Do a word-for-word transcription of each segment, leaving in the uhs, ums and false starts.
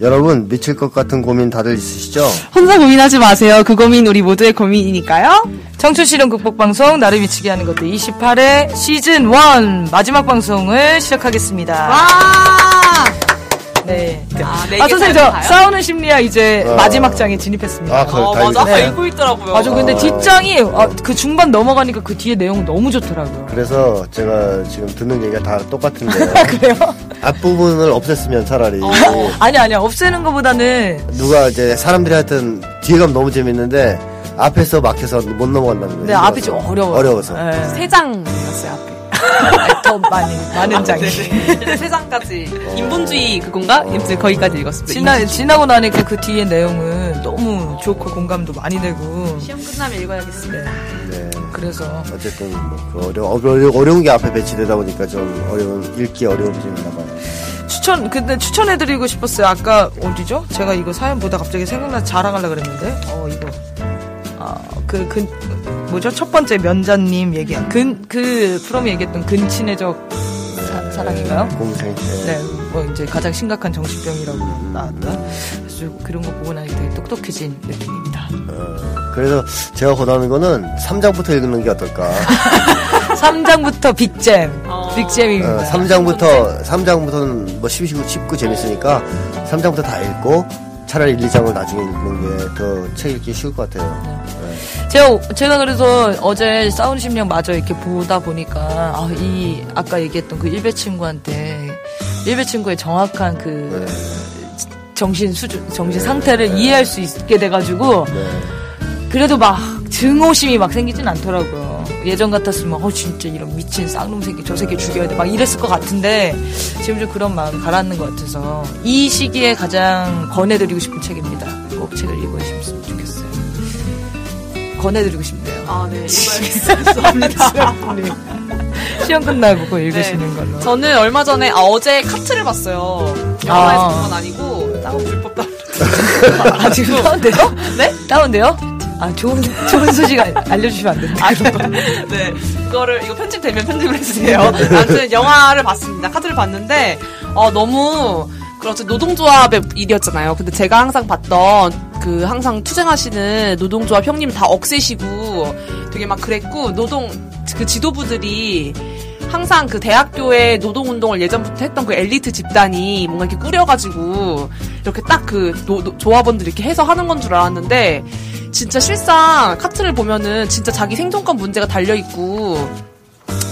여러분, 미칠 것 같은 고민 다들 있으시죠? 혼자 고민하지 마세요. 그 고민 우리 모두의 고민이니까요. 청춘실현 극복방송 나를 미치게 하는 것들 이십팔 회 시즌 원 마지막 방송을 시작하겠습니다. 와! 네. 아, 네 아 선생님, 저 가요? 싸우는 심리학 이제 어... 마지막 장에 진입했습니다. 아, 그래, 어, 맞아. 아까 네. 읽고 있더라고요. 맞아, 근데 어... 뒷장이 아, 그 중반 넘어가니까 그 뒤에 내용 너무 좋더라고요. 그래서 제가 지금 듣는 얘기가 다 똑같은데요. 그래요? 앞부분을 없앴으면 차라리. 어... 아니, 아니야. 없애는 것보다는. 누가 이제 사람들이 하여튼 뒤에 가면 너무 재밌는데 앞에서 막혀서 못 넘어간다는 거예요. 네, 앞이 좀 어려워요. 어려워서. 네. 세 장이었어요, 앞에. 더 많은, 많은 장이. 세 장까지. 인본주의 그건가? 아무튼 거기까지 읽었습니다. 지나, 지나고 나니까 그 뒤에 내용은 너무 좋고 공감도 많이 되고. 시험 끝나면 읽어야겠습니다. 네. 그래서. 어쨌든, 뭐, 그 어려, 어려, 어려운 게 앞에 배치되다 보니까 좀 어려운, 읽기 어려운 점이나 봐요. 추천, 근데 추천해드리고 싶었어요. 아까 어디죠? 제가 이거 사연 보다 갑자기 생각나서 자랑하려고 그랬는데. 어, 이거. 아, 그, 그, 뭐죠? 첫 번째 면자님 얘기, 근, 그, 프롬이 얘기했던 근친애적 사, 사랑인가요? 공생. 네. 뭐, 이제 가장 심각한 정신병이라고 나왔다. 그래서 그런 거 보고 나니까 되게 똑똑해진 느낌입니다. 어, 그래서 제가 권하는 거는 삼 장부터 읽는 게 어떨까? 삼 장부터 빅잼. 어... 빅잼입니다. 어, 삼 장부터, 삼 장부터는 뭐 쉽고, 쉽고 재밌으니까 삼 장부터 다 읽고, 차라리 일, 이 장을 나중에 읽는 게 더 책 읽기 쉬울 것 같아요. 네. 제가, 제가 그래서 어제 싸우는 심리학 마저 이렇게 보다 보니까, 아, 이, 아까 얘기했던 그 일베 친구한테, 일베 친구의 정확한 그, 네. 정신 수준, 정신 네. 상태를 네. 이해할 수 있게 돼가지고, 네. 그래도 막 증오심이 막 생기진 않더라고요. 예전 같았으면, 어, 진짜 이런 미친 쌍놈 새끼, 저 새끼 죽여야 돼. 막 이랬을 것 같은데, 지금 좀 그런 마음이 가라앉는 것 같아서, 이 시기에 가장 권해드리고 싶은 책입니다. 꼭 책을 읽으셨으면 좋겠어요. 권해드리고 싶네요. 아, 네. 읽어야겠습니다. 시험 끝나고 꼭 읽으시는 네. 걸로. 저는 얼마 전에, 아, 어제 카트를 봤어요. 영화에서 본 건 아. 아니고, 다운될 법도. 아, 지금 다운돼요? 네? 다운돼요? 아, 좋은, 좋은 소식 알려주시면 안 된다. 아, 네. 그거를, 이거 편집되면 편집을 해주세요. 아무튼, 영화를 봤습니다. 카드를 봤는데, 어, 너무, 그렇죠. 노동조합의 일이었잖아요. 근데 제가 항상 봤던, 그, 항상 투쟁하시는 노동조합 형님 다 억세시고, 되게 막 그랬고, 노동, 그 지도부들이, 항상 그 대학교의 노동운동을 예전부터 했던 그 엘리트 집단이 뭔가 이렇게 꾸려가지고 이렇게 딱 그 조합원들이 이렇게 해서 하는 건 줄 알았는데 진짜 실상 카트를 보면은 진짜 자기 생존권 문제가 달려있고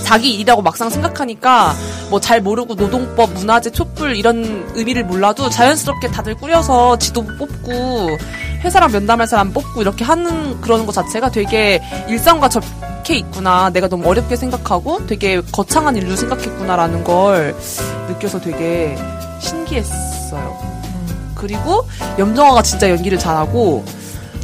자기 일이라고 막상 생각하니까 뭐 잘 모르고 노동법, 문화재, 촛불 이런 의미를 몰라도 자연스럽게 다들 꾸려서 지도부 뽑고 회사랑 면담할 사람 뽑고 이렇게 하는 그런 것 자체가 되게 일상과 접해 있구나. 내가 너무 어렵게 생각하고 되게 거창한 일로 생각했구나라는 걸 느껴서 되게 신기했어요. 그리고 연정화가 진짜 연기를 잘하고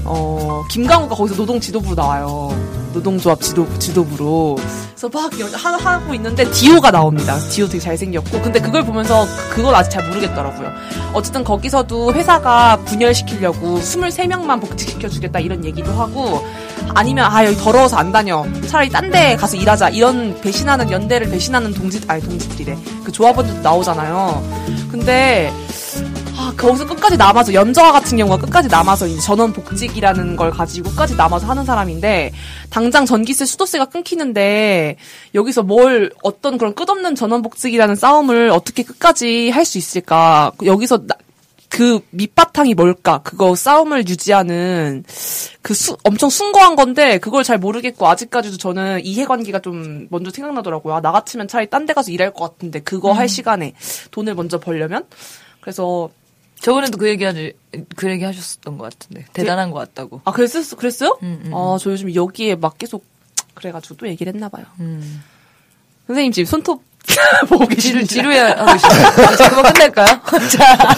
어, 김강우가 거기서 노동 지도부로 나와요. 노동조합 지도, 지도부로. 그래서 막 연, 하, 하고 있는데 디오가 나옵니다. 디오 되게 잘생겼고. 근데 그걸 보면서 그걸 아직 잘 모르겠더라고요. 어쨌든 거기서도 회사가 분열시키려고 스물세 명만 복직시켜주겠다 이런 얘기도 하고 아니면 아, 여기 더러워서 안 다녀. 차라리 딴 데 가서 일하자. 이런 배신하는, 연대를 배신하는 동지, 아니 동지들이래. 그 조합원들도 나오잖아요. 근데 아, 거기서 끝까지 남아서 연정화 같은 경우가 끝까지 남아서 이제 전원 복직이라는 걸 가지고 끝까지 남아서 하는 사람인데 당장 전기세 수도세가 끊기는데 여기서 뭘 어떤 그런 끝없는 전원 복직이라는 싸움을 어떻게 끝까지 할 수 있을까? 여기서 나, 그 밑바탕이 뭘까? 그거 싸움을 유지하는 그 수, 엄청 숭고한 건데 그걸 잘 모르겠고 아직까지도 저는 이해관계가 좀 먼저 생각나더라고요. 아, 나 같으면 차라리 딴 데 가서 일할 것 같은데 그거 음. 할 시간에 돈을 먼저 벌려면 그래서. 저번에도 그 얘기 하지, 그 얘기 하셨었던 것 같은데. 대단한 것 같다고. 아, 그랬었어? 그랬어요? 음, 음. 아, 저 요즘 여기에 막 계속, 그래가지고 또 얘기를 했나봐요. 음. 선생님 지금 손톱 보고 계시는지 지루해. 자, 그만 끝낼까요? 자,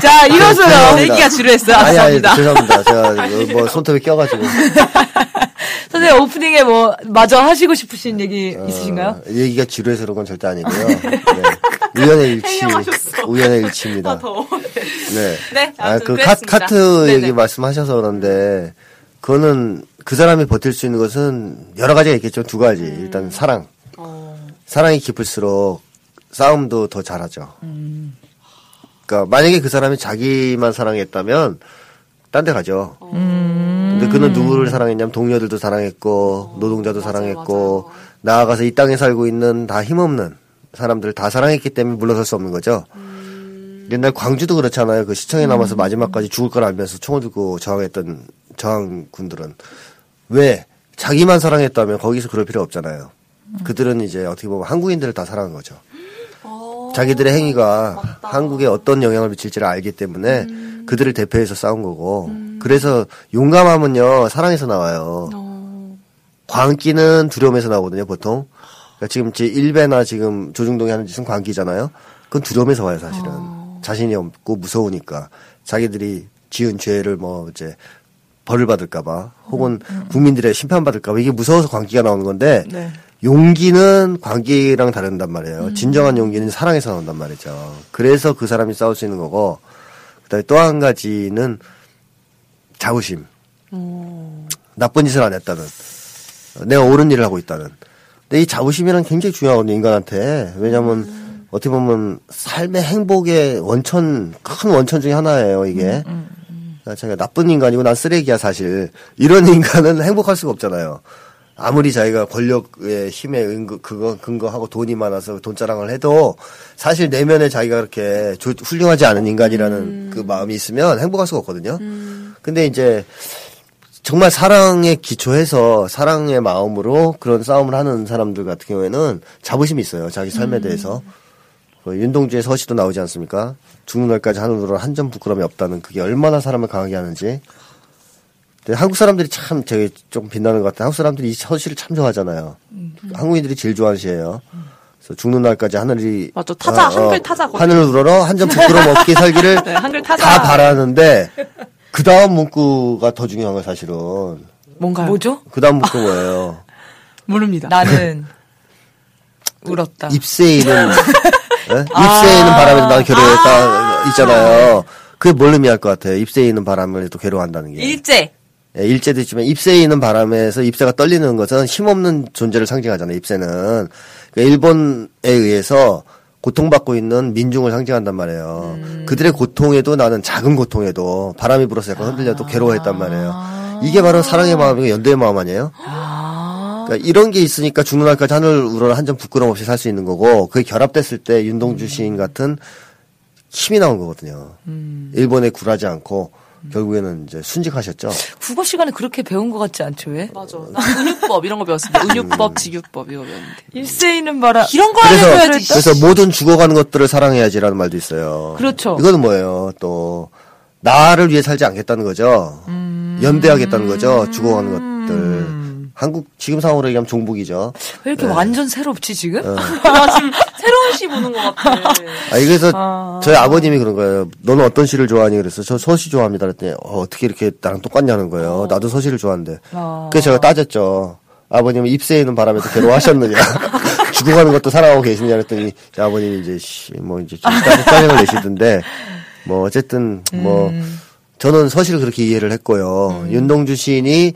자 이로써 얘기가 지루했어요. 아니, 아니, 죄송합니다. 제가 뭐 손톱이 껴가지고. 선생님 오프닝에 뭐 마저 하시고 싶으신 얘기 있으신가요? 어, 얘기가 지루해서 그런 건 절대 아니고요. 네. 우연의 일치, 우연의 일치입니다. 아, 더워. 네. 네. 아, 그 카트 얘기 네네. 말씀하셔서 그런데 그거는 그 사람이 버틸 수 있는 것은 여러 가지가 있겠죠. 두 가지. 음. 일단 사랑. 사랑이 깊을수록 싸움도 더 잘하죠. 음. 그러니까 만약에 그 사람이 자기만 사랑했다면 딴 데 가죠. 음. 근데 그는 누구를 사랑했냐면 동료들도 사랑했고 어. 노동자도 맞아, 사랑했고 맞아. 나아가서 이 땅에 살고 있는 다 힘없는 사람들을 다 사랑했기 때문에 물러설 수 없는 거죠. 음. 옛날 광주도 그렇잖아요. 그 시청에 남아서 음. 마지막까지 죽을 걸 알면서 총을 들고 저항했던 저항군들은 왜 자기만 사랑했다면 거기서 그럴 필요 없잖아요. 그들은 이제 어떻게 보면 한국인들을 다 사랑한 거죠. 자기들의 행위가 맞다. 한국에 어떤 영향을 미칠지를 알기 때문에 음. 그들을 대표해서 싸운 거고 음. 그래서 용감함은요 사랑에서 나와요. 어. 광기는 두려움에서 나오거든요 보통. 그러니까 지금 제 일베나 지금 조중동이 하는 짓은 광기잖아요. 그건 두려움에서 와요 사실은. 어. 자신이 없고 무서우니까 자기들이 지은 죄를 뭐 이제 벌을 받을까봐 혹은 음. 국민들의 심판받을까봐 이게 무서워서 광기가 나오는 건데 네. 용기는 관계랑 다른단 말이에요. 음. 진정한 용기는 사랑에서 나온단 말이죠. 그래서 그 사람이 싸울 수 있는 거고 그다음에 또 한 가지는 자부심. 음. 나쁜 짓을 안 했다는. 내가 옳은 일을 하고 있다는. 근데 이 자부심이란 굉장히 중요하거든요. 인간한테. 왜냐하면 음. 어떻게 보면 삶의 행복의 원천, 큰 원천 중에 하나예요. 이게. 음. 음. 음. 자기가 나쁜 인간이고 난 쓰레기야 사실. 이런 인간은 행복할 수가 없잖아요. 아무리 자기가 권력의 힘에 근거, 그거, 근거하고 돈이 많아서 돈자랑을 해도 사실 내면에 자기가 그렇게 조, 훌륭하지 않은 인간이라는 음. 그 마음이 있으면 행복할 수가 없거든요. 음. 근데 이제 정말 사랑에 기초해서 사랑의 마음으로 그런 싸움을 하는 사람들 같은 경우에는 자부심이 있어요. 자기 삶에 음. 대해서. 그 윤동주의 서시도 나오지 않습니까? 죽는 날까지 하늘으로 한 점 부끄럼이 없다는 그게 얼마나 사람을 강하게 하는지. 한국 사람들이 참 되게 좀 빛나는 것 같아요. 한국 사람들이 이 서시를 참 좋아하잖아요. 음, 음. 한국인들이 제일 좋아하는 시예요. 음. 그래서 죽는 날까지 하늘이 맞죠. 타자 어, 한글 타자 어, 하늘을 우러러 한 점 부끄럼 없게 살기를 네, 한글 타자. 다 바라는데 그 다음 문구가 더 중요한 거예요. 사실은 뭔가요? 뭐죠? 그 다음 문구 뭐예요? 모릅니다. 나는 울었다. 입새이는 네? 아~ 입새이는 바람에서 난 괴로웠다 아~ 있잖아요. 그게 뭘 의미할 것 같아요? 입새이는 바람을 또 괴로워한다는 게 일제. 예, 일제도 있지만 입새에 있는 바람에서 입새가 떨리는 것은 힘없는 존재를 상징하잖아요. 입새는 그러니까 일본에 의해서 고통받고 있는 민중을 상징한단 말이에요. 음. 그들의 고통에도 나는 작은 고통에도 바람이 불어서 약간 흔들려도 아. 괴로워했단 말이에요. 이게 바로 사랑의 마음이고 연대의 마음 아니에요? 아. 그러니까 이런 게 있으니까 죽는 날까지 하늘 우러러 한 점 부끄럼 없이 살 수 있는 거고 그게 결합됐을 때 윤동주 시인 같은 힘이 나온 거거든요. 음. 일본에 굴하지 않고 결국에는 이제 순직하셨죠. 국어 시간에 그렇게 배운 것 같지 않죠, 왜? 맞아. 은유법 이런 거 배웠습니다. 은유법, 직유법 이거 배웠는데. 일세이는 바람. 이런 거 알려줘야지. 그래서 모든 죽어가는 것들을 사랑해야지라는 말도 있어요. 그렇죠. 이거는 뭐예요? 또 나를 위해 살지 않겠다는 거죠. 음... 연대하겠다는 거죠. 죽어가는 것들. 음... 한국 지금 상황으로 얘기하면 종북이죠. 왜 이렇게 네. 완전 새롭지 지금? 어. 나 지금 새로운 시 보는 것 같아. 아, 그래서 아... 저희 아버님이 그런 거예요. 너는 어떤 시를 좋아하니? 그래서 저 서시 좋아합니다. 그랬더니 어, 어떻게 이렇게 나랑 똑같냐는 거예요. 어... 나도 서시를 좋아한대. 어... 그래서 제가 따졌죠. 아버님은 입새에 있는 바람에도 괴로워하셨느냐? 죽어가는 것도 사랑하고 계시냐? 그랬더니 아버님이 이제 씨, 뭐 이제 좀 짜증을 내시던데 뭐 어쨌든 뭐 음... 저는 서시를 그렇게 이해를 했고요. 음... 윤동주 시인이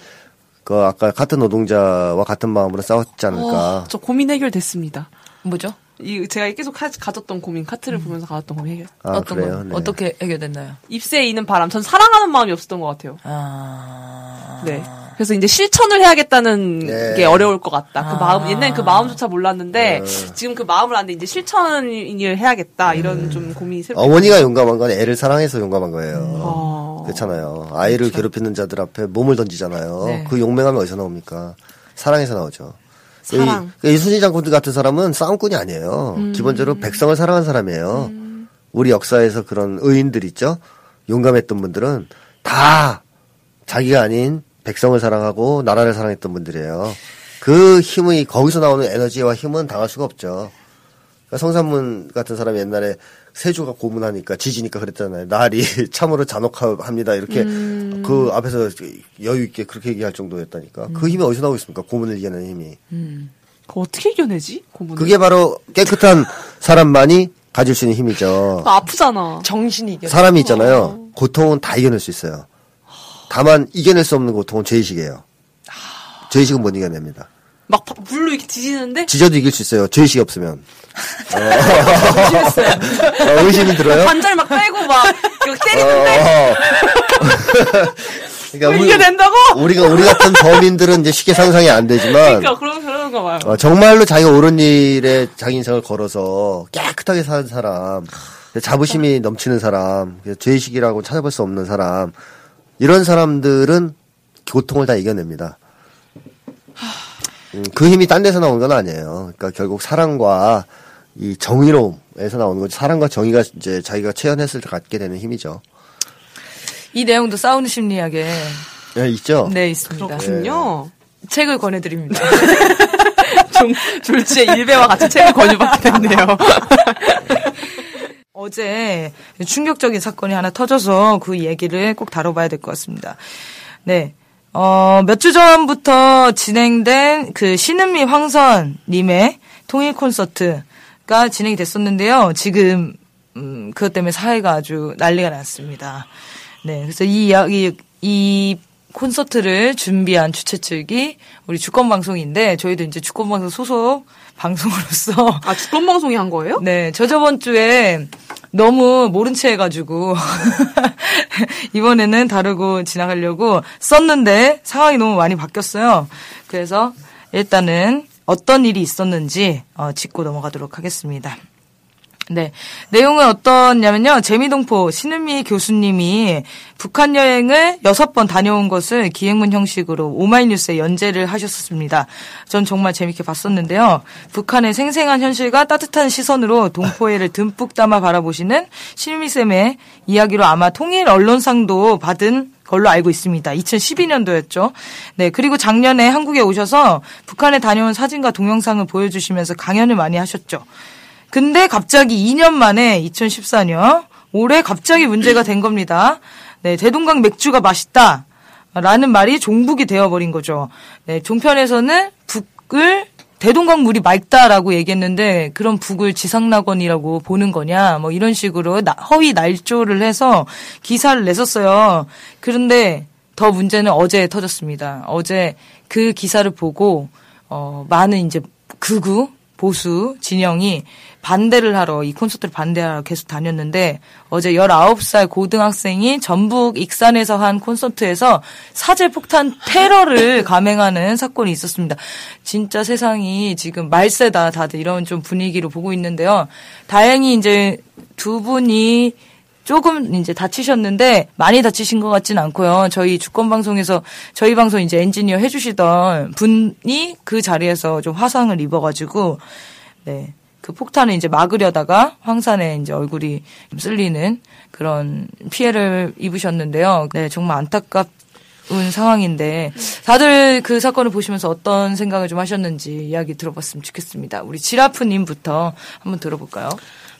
그 아까 같은 노동자와 같은 마음으로 싸웠지 않을까? 어, 저 고민 해결됐습니다. 뭐죠? 이 제가 계속 하, 가졌던 고민 카트를 보면서 가졌던 고민 해결. 아, 어떤 그래요? 네. 어떻게 해결됐나요? 입새에 있는 바람. 전 사랑하는 마음이 없었던 것 같아요. 아... 네. 그래서 이제 실천을 해야겠다는 네. 게 어려울 것 같다. 아... 그 마음 옛날엔 그 마음조차 몰랐는데 아... 지금 그 마음을 아는데 이제 실천을 해야겠다 이런 음... 좀 고민이 새롭게. 어머니가 용감한 건 애를 사랑해서 용감한 거예요. 아... 그렇잖아요. 아이를 그렇죠. 괴롭히는 자들 앞에 몸을 던지잖아요. 네. 그 용맹함이 어디서 나옵니까? 사랑에서 나오죠. 사랑. 이, 이 순시장군들 같은 사람은 싸움꾼이 아니에요. 음. 기본적으로 백성을 사랑한 사람이에요. 음. 우리 역사에서 그런 의인들 있죠. 용감했던 분들은 다 자기가 아닌 백성을 사랑하고 나라를 사랑했던 분들이에요. 그 힘이 거기서 나오는 에너지와 힘은 당할 수가 없죠. 성산문 같은 사람이 옛날에 세조가 고문하니까 지지니까 그랬잖아요. 날이 참으로 잔혹합니다. 이렇게 음. 그 앞에서 여유 있게 그렇게 얘기할 정도였다니까. 음. 그 힘이 어디서 나오고 있습니까? 고문을 이겨내는 힘이. 음. 그 어떻게 이겨내지? 고문을. 그게 바로 깨끗한 사람만이 가질 수 있는 힘이죠. 아프잖아. 정신이 이겨. 사람이 있잖아요. 어. 고통은 다 이겨낼 수 있어요. 다만 이겨낼 수 없는 고통은 죄의식이에요. 아... 죄의식은 못 이겨냅니다. 막 물로 이렇게 지지는데? 지져도 이길 수 있어요. 죄의식이 없으면. 어... 의심했어요. 어, 의심이 들어요? 관절 막 빼고 막 때리는데. 그러니까 이겨낸다고? 우리가 우리 같은 범인들은 이제 쉽게 상상이 안 되지만. 그러니까 그런 그런가 봐요. 어, 정말로 자기가 옳은 일에 자기 인생을 걸어서 깨끗하게 사는 사람, 자부심이 넘치는 사람, 죄의식이라고 찾아볼 수 없는 사람. 이런 사람들은 고통을 다 이겨냅니다. 음, 그 힘이 딴 데서 나온 건 아니에요. 그러니까 결국 사랑과 이 정의로움에서 나오는 거죠. 사랑과 정의가 이제 자기가 체현했을 때 갖게 되는 힘이죠. 이 내용도 싸우는 심리학에 네, 있죠. 네, 있습니다. 그렇군요. 네. 책을 권해드립니다. 졸지에 일베와 같이 책을 권유받게 됐네요. 어제 충격적인 사건이 하나 터져서 그 얘기를 꼭 다뤄봐야 될 것 같습니다. 네, 어, 몇 주 전부터 진행된 그 신은미 황선님의 통일 콘서트가 진행이 됐었는데요. 지금 음, 그것 때문에 사회가 아주 난리가 났습니다. 네, 그래서 이 이야기 이 콘서트를 준비한 주최 측이 우리 주권방송인데 저희도 이제 주권방송 소속 방송으로서. 아, 주권방송이 한 거예요? 네. 저 저번 주에 너무 모른 채 해가지고 이번에는 다루고 지나가려고 썼는데 상황이 너무 많이 바뀌었어요. 그래서 일단은 어떤 일이 있었는지 어, 짚고 넘어가도록 하겠습니다. 네. 내용은 어떠냐면요. 재미동포 신은미 교수님이 북한 여행을 여섯 번 다녀온 것을 기행문 형식으로 오마이뉴스에 연재를 하셨습니다. 전 정말 재밌게 봤었는데요. 북한의 생생한 현실과 따뜻한 시선으로 동포애를 듬뿍 담아 바라보시는 신은미쌤의 이야기로 아마 통일 언론상도 받은 걸로 알고 있습니다. 이천십이 년도였죠. 네, 그리고 작년에 한국에 오셔서 북한에 다녀온 사진과 동영상을 보여주시면서 강연을 많이 하셨죠. 근데 갑자기 이 년 만에 이천십사 년 올해 갑자기 문제가 된 겁니다. 네, 대동강 맥주가 맛있다 라는 말이 종북이 되어버린 거죠. 네, 종편에서는 북을 대동강 물이 맑다라고 얘기했는데 그런 북을 지상낙원이라고 보는 거냐 뭐 이런 식으로 나, 허위 날조를 해서 기사를 냈었어요. 그런데 더 문제는 어제 터졌습니다. 어제 그 기사를 보고 어, 많은 이제 극우 보수 진영이 반대를 하러 이 콘서트를 반대하러 계속 다녔는데 어제 열아홉 살 고등학생이 전북 익산에서 한 콘서트에서 사제폭탄 테러를 감행하는 사건이 있었습니다. 진짜 세상이 지금 말세다 다들 이런 좀 분위기로 보고 있는데요. 다행히 이제 두 분이 조금 이제 다치셨는데 많이 다치신 것 같진 않고요. 저희 주권방송에서 저희 방송 이제 엔지니어 해주시던 분이 그 자리에서 좀 화상을 입어가지고 네. 그 폭탄을 이제 막으려다가 황산에 이제 얼굴이 쓸리는 그런 피해를 입으셨는데요. 네, 정말 안타깝 운 상황인데 다들 그 사건을 보시면서 어떤 생각을 좀 하셨는지 이야기 들어봤으면 좋겠습니다. 우리 지라프님부터 한번 들어볼까요?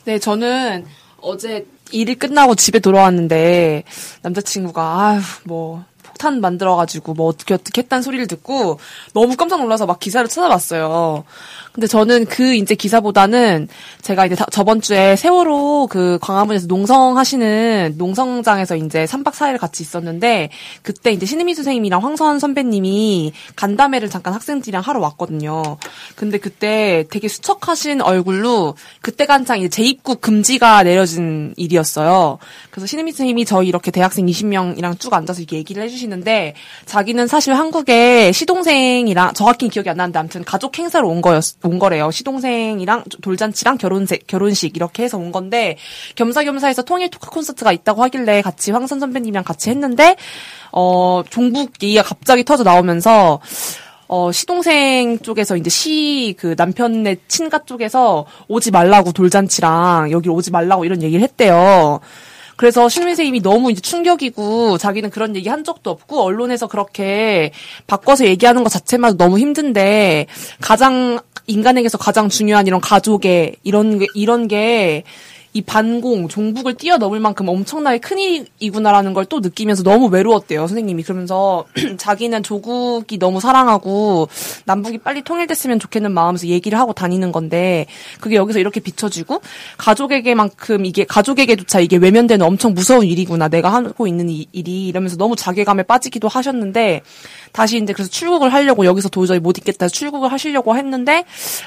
네, 저는 어제 일이 끝나고 집에 돌아왔는데 남자친구가 아휴 뭐 폭탄 만들어가지고 뭐 어떻게 어떻게 했단 소리를 듣고 너무 깜짝 놀라서 막 기사를 찾아봤어요. 근데 저는 그 이제 기사보다는 제가 이제 저번 주에 세월호 그 광화문에서 농성하시는 농성장에서 이제 삼 박 사 일 같이 있었는데 그때 이제 신은미 선생님이랑 황선 선배님이 간담회를 잠깐 학생들이랑 하러 왔거든요. 근데 그때 되게 수척하신 얼굴로 그때가 한창 이제 재입국 금지가 내려진 일이었어요. 그래서 신은미 선생님이 저희 이렇게 대학생 이십 명이랑 쭉 앉아서 이렇게 얘기를 해주시는데 자기는 사실 한국에 시동생이랑 정확히 기억이 안 나는데 아무튼 가족 행사로 온 거였어요. 온 거래요. 시동생이랑 돌잔치랑 결혼세, 결혼식 이렇게 해서 온 건데 겸사겸사해서 통일 토크 콘서트가 있다고 하길래 같이 황선 선배님이랑 같이 했는데 어 종북 얘기가 갑자기 터져 나오면서 어 시동생 쪽에서 이제 시 그 남편네 친가 쪽에서 오지 말라고 돌잔치랑 여기 오지 말라고 이런 얘기를 했대요. 그래서 신은미 선생님이 너무 이제 충격이고 자기는 그런 얘기 한 적도 없고 언론에서 그렇게 바꿔서 얘기하는 것 자체만 너무 힘든데 가장 인간에게서 가장 중요한 이런 가족의 이런 게, 이런 게 이 반공, 종북을 뛰어넘을 만큼 엄청나게 큰 일이구나라는 걸 또 느끼면서 너무 외로웠대요, 선생님이. 그러면서 자기는 조국이 너무 사랑하고 남북이 빨리 통일됐으면 좋겠는 마음에서 얘기를 하고 다니는 건데, 그게 여기서 이렇게 비춰지고 가족에게만큼 이게, 가족에게조차 이게 외면되는 엄청 무서운 일이구나, 내가 하고 있는 이, 일이, 이러면서 너무 자괴감에 빠지기도 하셨는데, 다시 이제 그래서 출국을 하려고, 여기서 도저히 못 있겠다 출국을 하시려고 했는데,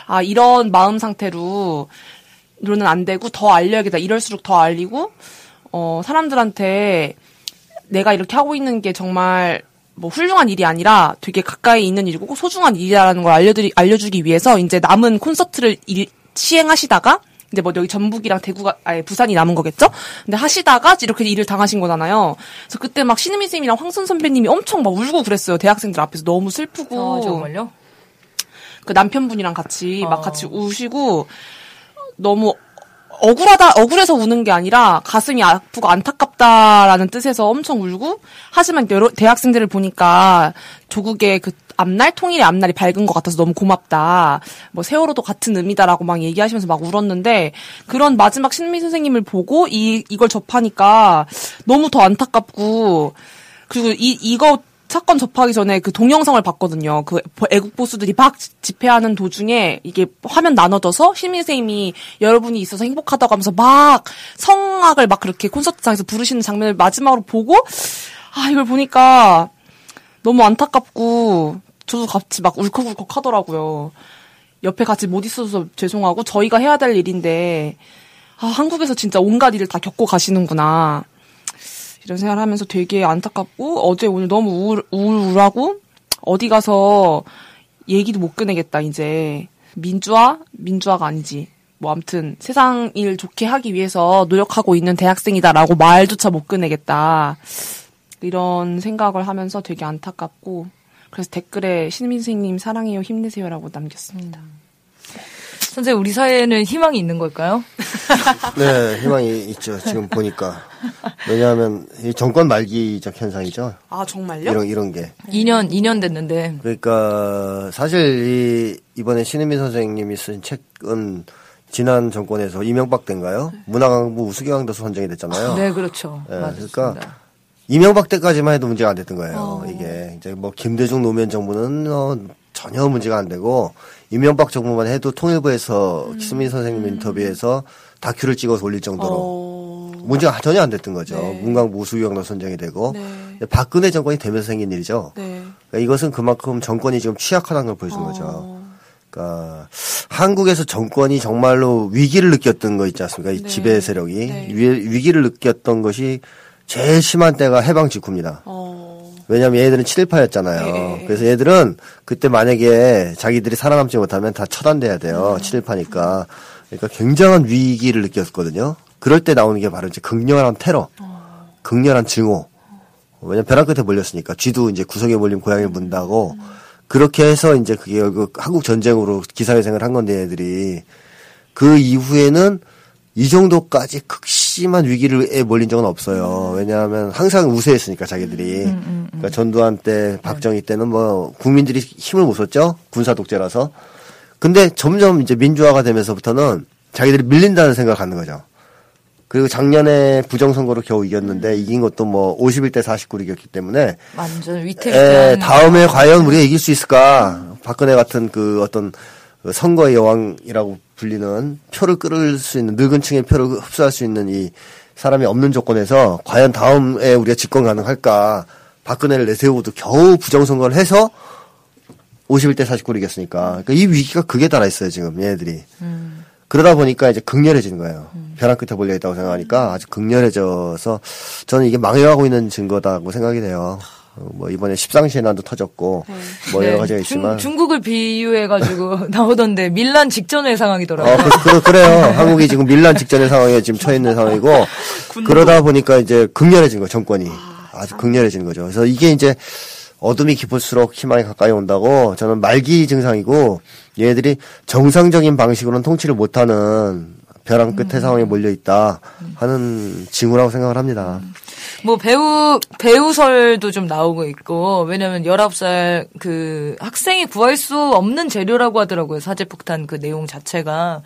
아, 이런 마음 상태로 로는 안 되고 더 알려야겠다. 이럴수록 더 알리고, 어, 사람들한테 내가 이렇게 하고 있는 게 정말 뭐 훌륭한 일이 아니라 되게 가까이 있는 일이고 꼭 소중한 일이라는 걸 알려드리, 알려주기 위해서 이제 남은 콘서트를 일, 시행하시다가, 이제 뭐 여기 전북이랑 대구가, 아니, 부산이 남은 거겠죠? 근데 하시다가 이렇게 일을 당하신 거잖아요. 그래서 그때 막 신은미 선생님이랑 황선 선배님이 엄청 막 울고 그랬어요. 대학생들 앞에서 너무 슬프고. 아, 정말요? 그 남편분이랑 같이 막 아. 같이 우시고, 너무 억울하다, 억울해서 우는 게 아니라 가슴이 아프고 안타깝다라는 뜻에서 엄청 울고, 하지만 여러 대학생들을 보니까 조국의 그 앞날, 통일의 앞날이 밝은 것 같아서 너무 고맙다, 뭐 세월호도 같은 의미다라고 막 얘기하시면서 막 울었는데, 그런 마지막 신미 선생님을 보고 이 이걸 접하니까 너무 더 안타깝고, 그리고 이 이거 사건 접하기 전에 그 동영상을 봤거든요. 그 애국 보수들이 막 집회하는 도중에 이게 화면 나눠져서 시민 선생님이 여러분이 있어서 행복하다고 하면서 막 성악을 막 그렇게 콘서트장에서 부르시는 장면을 마지막으로 보고, 아, 이걸 보니까 너무 안타깝고 저도 같이 막 울컥울컥 하더라고요. 옆에 같이 못 있어서 죄송하고 저희가 해야 될 일인데, 아, 한국에서 진짜 온갖 일을 다 겪고 가시는구나, 이런 생각을 하면서 되게 안타깝고, 어제 오늘 너무 우울, 우울하고, 어디 가서 얘기도 못 꺼내겠다, 이제. 민주화? 민주화가 아니지. 뭐, 암튼, 세상 일 좋게 하기 위해서 노력하고 있는 대학생이다라고 말조차 못 꺼내겠다, 이런 생각을 하면서 되게 안타깝고, 그래서 댓글에 신민 선생님 사랑해요, 힘내세요라고 남겼습니다. 음. 선생님, 우리 사회에는 희망이 있는 걸까요? 네, 희망이 있죠, 지금 보니까. 왜냐하면 이 정권 말기적 현상이죠. 아, 정말요? 이런 이런 게. 이 년 이 년 됐는데. 그러니까 사실 이 이번에 신은미 선생님이 쓴 책은 지난 정권에서 이명박 때인가요? 문화강부 우수경향도서 선정이 됐잖아요. 네, 그렇죠. 네, 맞습니다. 그러니까 이명박 때까지만 해도 문제가 안 됐던 거예요. 어. 이게 이제 뭐 김대중 노무현 정부는 어, 전혀 문제가 안 되고, 이명박 정부만 해도 통일부에서 신은미 음. 선생님 음. 인터뷰에서 다큐를 찍어서 올릴 정도로 어. 문제가 전혀 안 됐던 거죠. 네. 문광부 우수경도 선정이 되고. 네. 박근혜 정권이 되면서 생긴 일이죠. 네. 그러니까 이것은 그만큼 정권이 지금 취약하다는 걸 보여준 어. 거죠. 그러니까 한국에서 정권이 정말로 위기를 느꼈던 거 있지 않습니까? 이 네. 지배 세력이. 네. 위기를 느꼈던 것이 제일 심한 때가 해방 직후입니다. 어. 왜냐면 얘들은 칠일파였잖아요. 네. 그래서 얘들은 그때 만약에 자기들이 살아남지 못하면 다 처단돼야 돼요. 네. 칠일파니까. 그러니까 굉장한 위기를 느꼈거든요. 그럴 때 나오는 게 바로 이제 극렬한 테러, 어. 극렬한 증오. 왜냐면 벼랑 끝에 몰렸으니까. 쥐도 이제 구석에 몰리면 고양이 문다고. 음. 그렇게 해서 이제 그게 한국 전쟁으로 기사회생을 한 건데, 얘들이 그 이후에는 이 정도까지 극심한 위기에 몰린 적은 없어요. 왜냐하면 항상 우세했으니까, 자기들이. 음, 음, 음, 음. 그러니까 전두환 때, 박정희 때는 뭐 국민들이 힘을 못 썼죠, 군사 독재라서. 근데 점점 이제 민주화가 되면서부터는 자기들이 밀린다는 생각을 갖는 거죠. 그리고 작년에 부정선거로 겨우 이겼는데, 이긴 것도 뭐 오십일 대 사십구로 이겼기 때문에 완전 위태위태한. 다음에 과연 우리가 이길 수 있을까? 박근혜 같은 그 어떤 선거의 여왕이라고 불리는, 표를 끌을 수 있는, 늙은 층의 표를 흡수할 수 있는 이 사람이 없는 조건에서 과연 다음에 우리가 집권 가능할까. 박근혜를 내세우고도 겨우 부정선거를 해서 오십일 대 사십구를 이겼으니까. 그러니까 이 위기가 그게 달아있어요, 지금 얘네들이. 음. 그러다 보니까 이제 극렬해지는 거예요. 음. 벼랑 끝에 몰려있다고 생각하니까 아주 극렬해져서 저는 이게 망해가고 있는 증거다고 생각이 돼요. 뭐 이번에 십상시의 난도 터졌고 네. 뭐 여러 가지가 네. 있지만 중, 중국을 비유해가지고 나오던데 밀란 직전의 상황이더라고요. 어, 그, 그, 그래요. 한국이 지금 밀란 직전의 상황에 지금 처해 있는 상황이고 그러다 보니까 이제 극렬해진 거예요, 정권이. 아주 극렬해진 거죠. 그래서 이게 이제 어둠이 깊을수록 희망이 가까이 온다고, 저는 말기 증상이고, 얘들이 정상적인 방식으로는 통치를 못하는 벼랑 끝의 음. 상황에 몰려 있다 하는 징후라고 생각을 합니다. 음. 뭐 배우, 배우설도 좀 나오고 있고, 왜냐면 열아홉 살 그 학생이 구할 수 없는 재료라고 하더라고요. 사제폭탄 그 내용 자체가.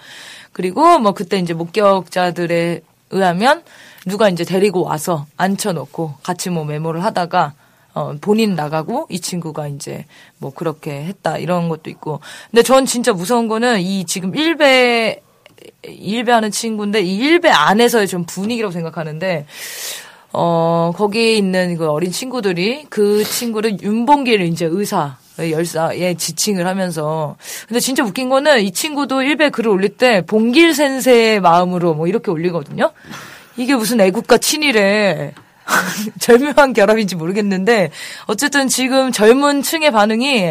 그리고 뭐 그때 이제 목격자들에 의하면 누가 이제 데리고 와서 앉혀놓고 같이 뭐 메모를 하다가 어, 본인 나가고 이 친구가 이제 뭐 그렇게 했다 이런 것도 있고. 근데 전 진짜 무서운 거는 이 지금 일베, 일베하는 친구인데 이 일베 안에서의 좀 분위기라고 생각하는데, 어, 거기에 있는 그 어린 친구들이 그 친구를 윤봉길 이제 의사, 열사에 지칭을 하면서. 근데 진짜 웃긴 거는 이 친구도 일베 글을 올릴 때 봉길 센세의 마음으로 뭐 이렇게 올리거든요? 이게 무슨 애국과 친일에 절묘한 결합인지 모르겠는데, 어쨌든 지금 젊은 층의 반응이,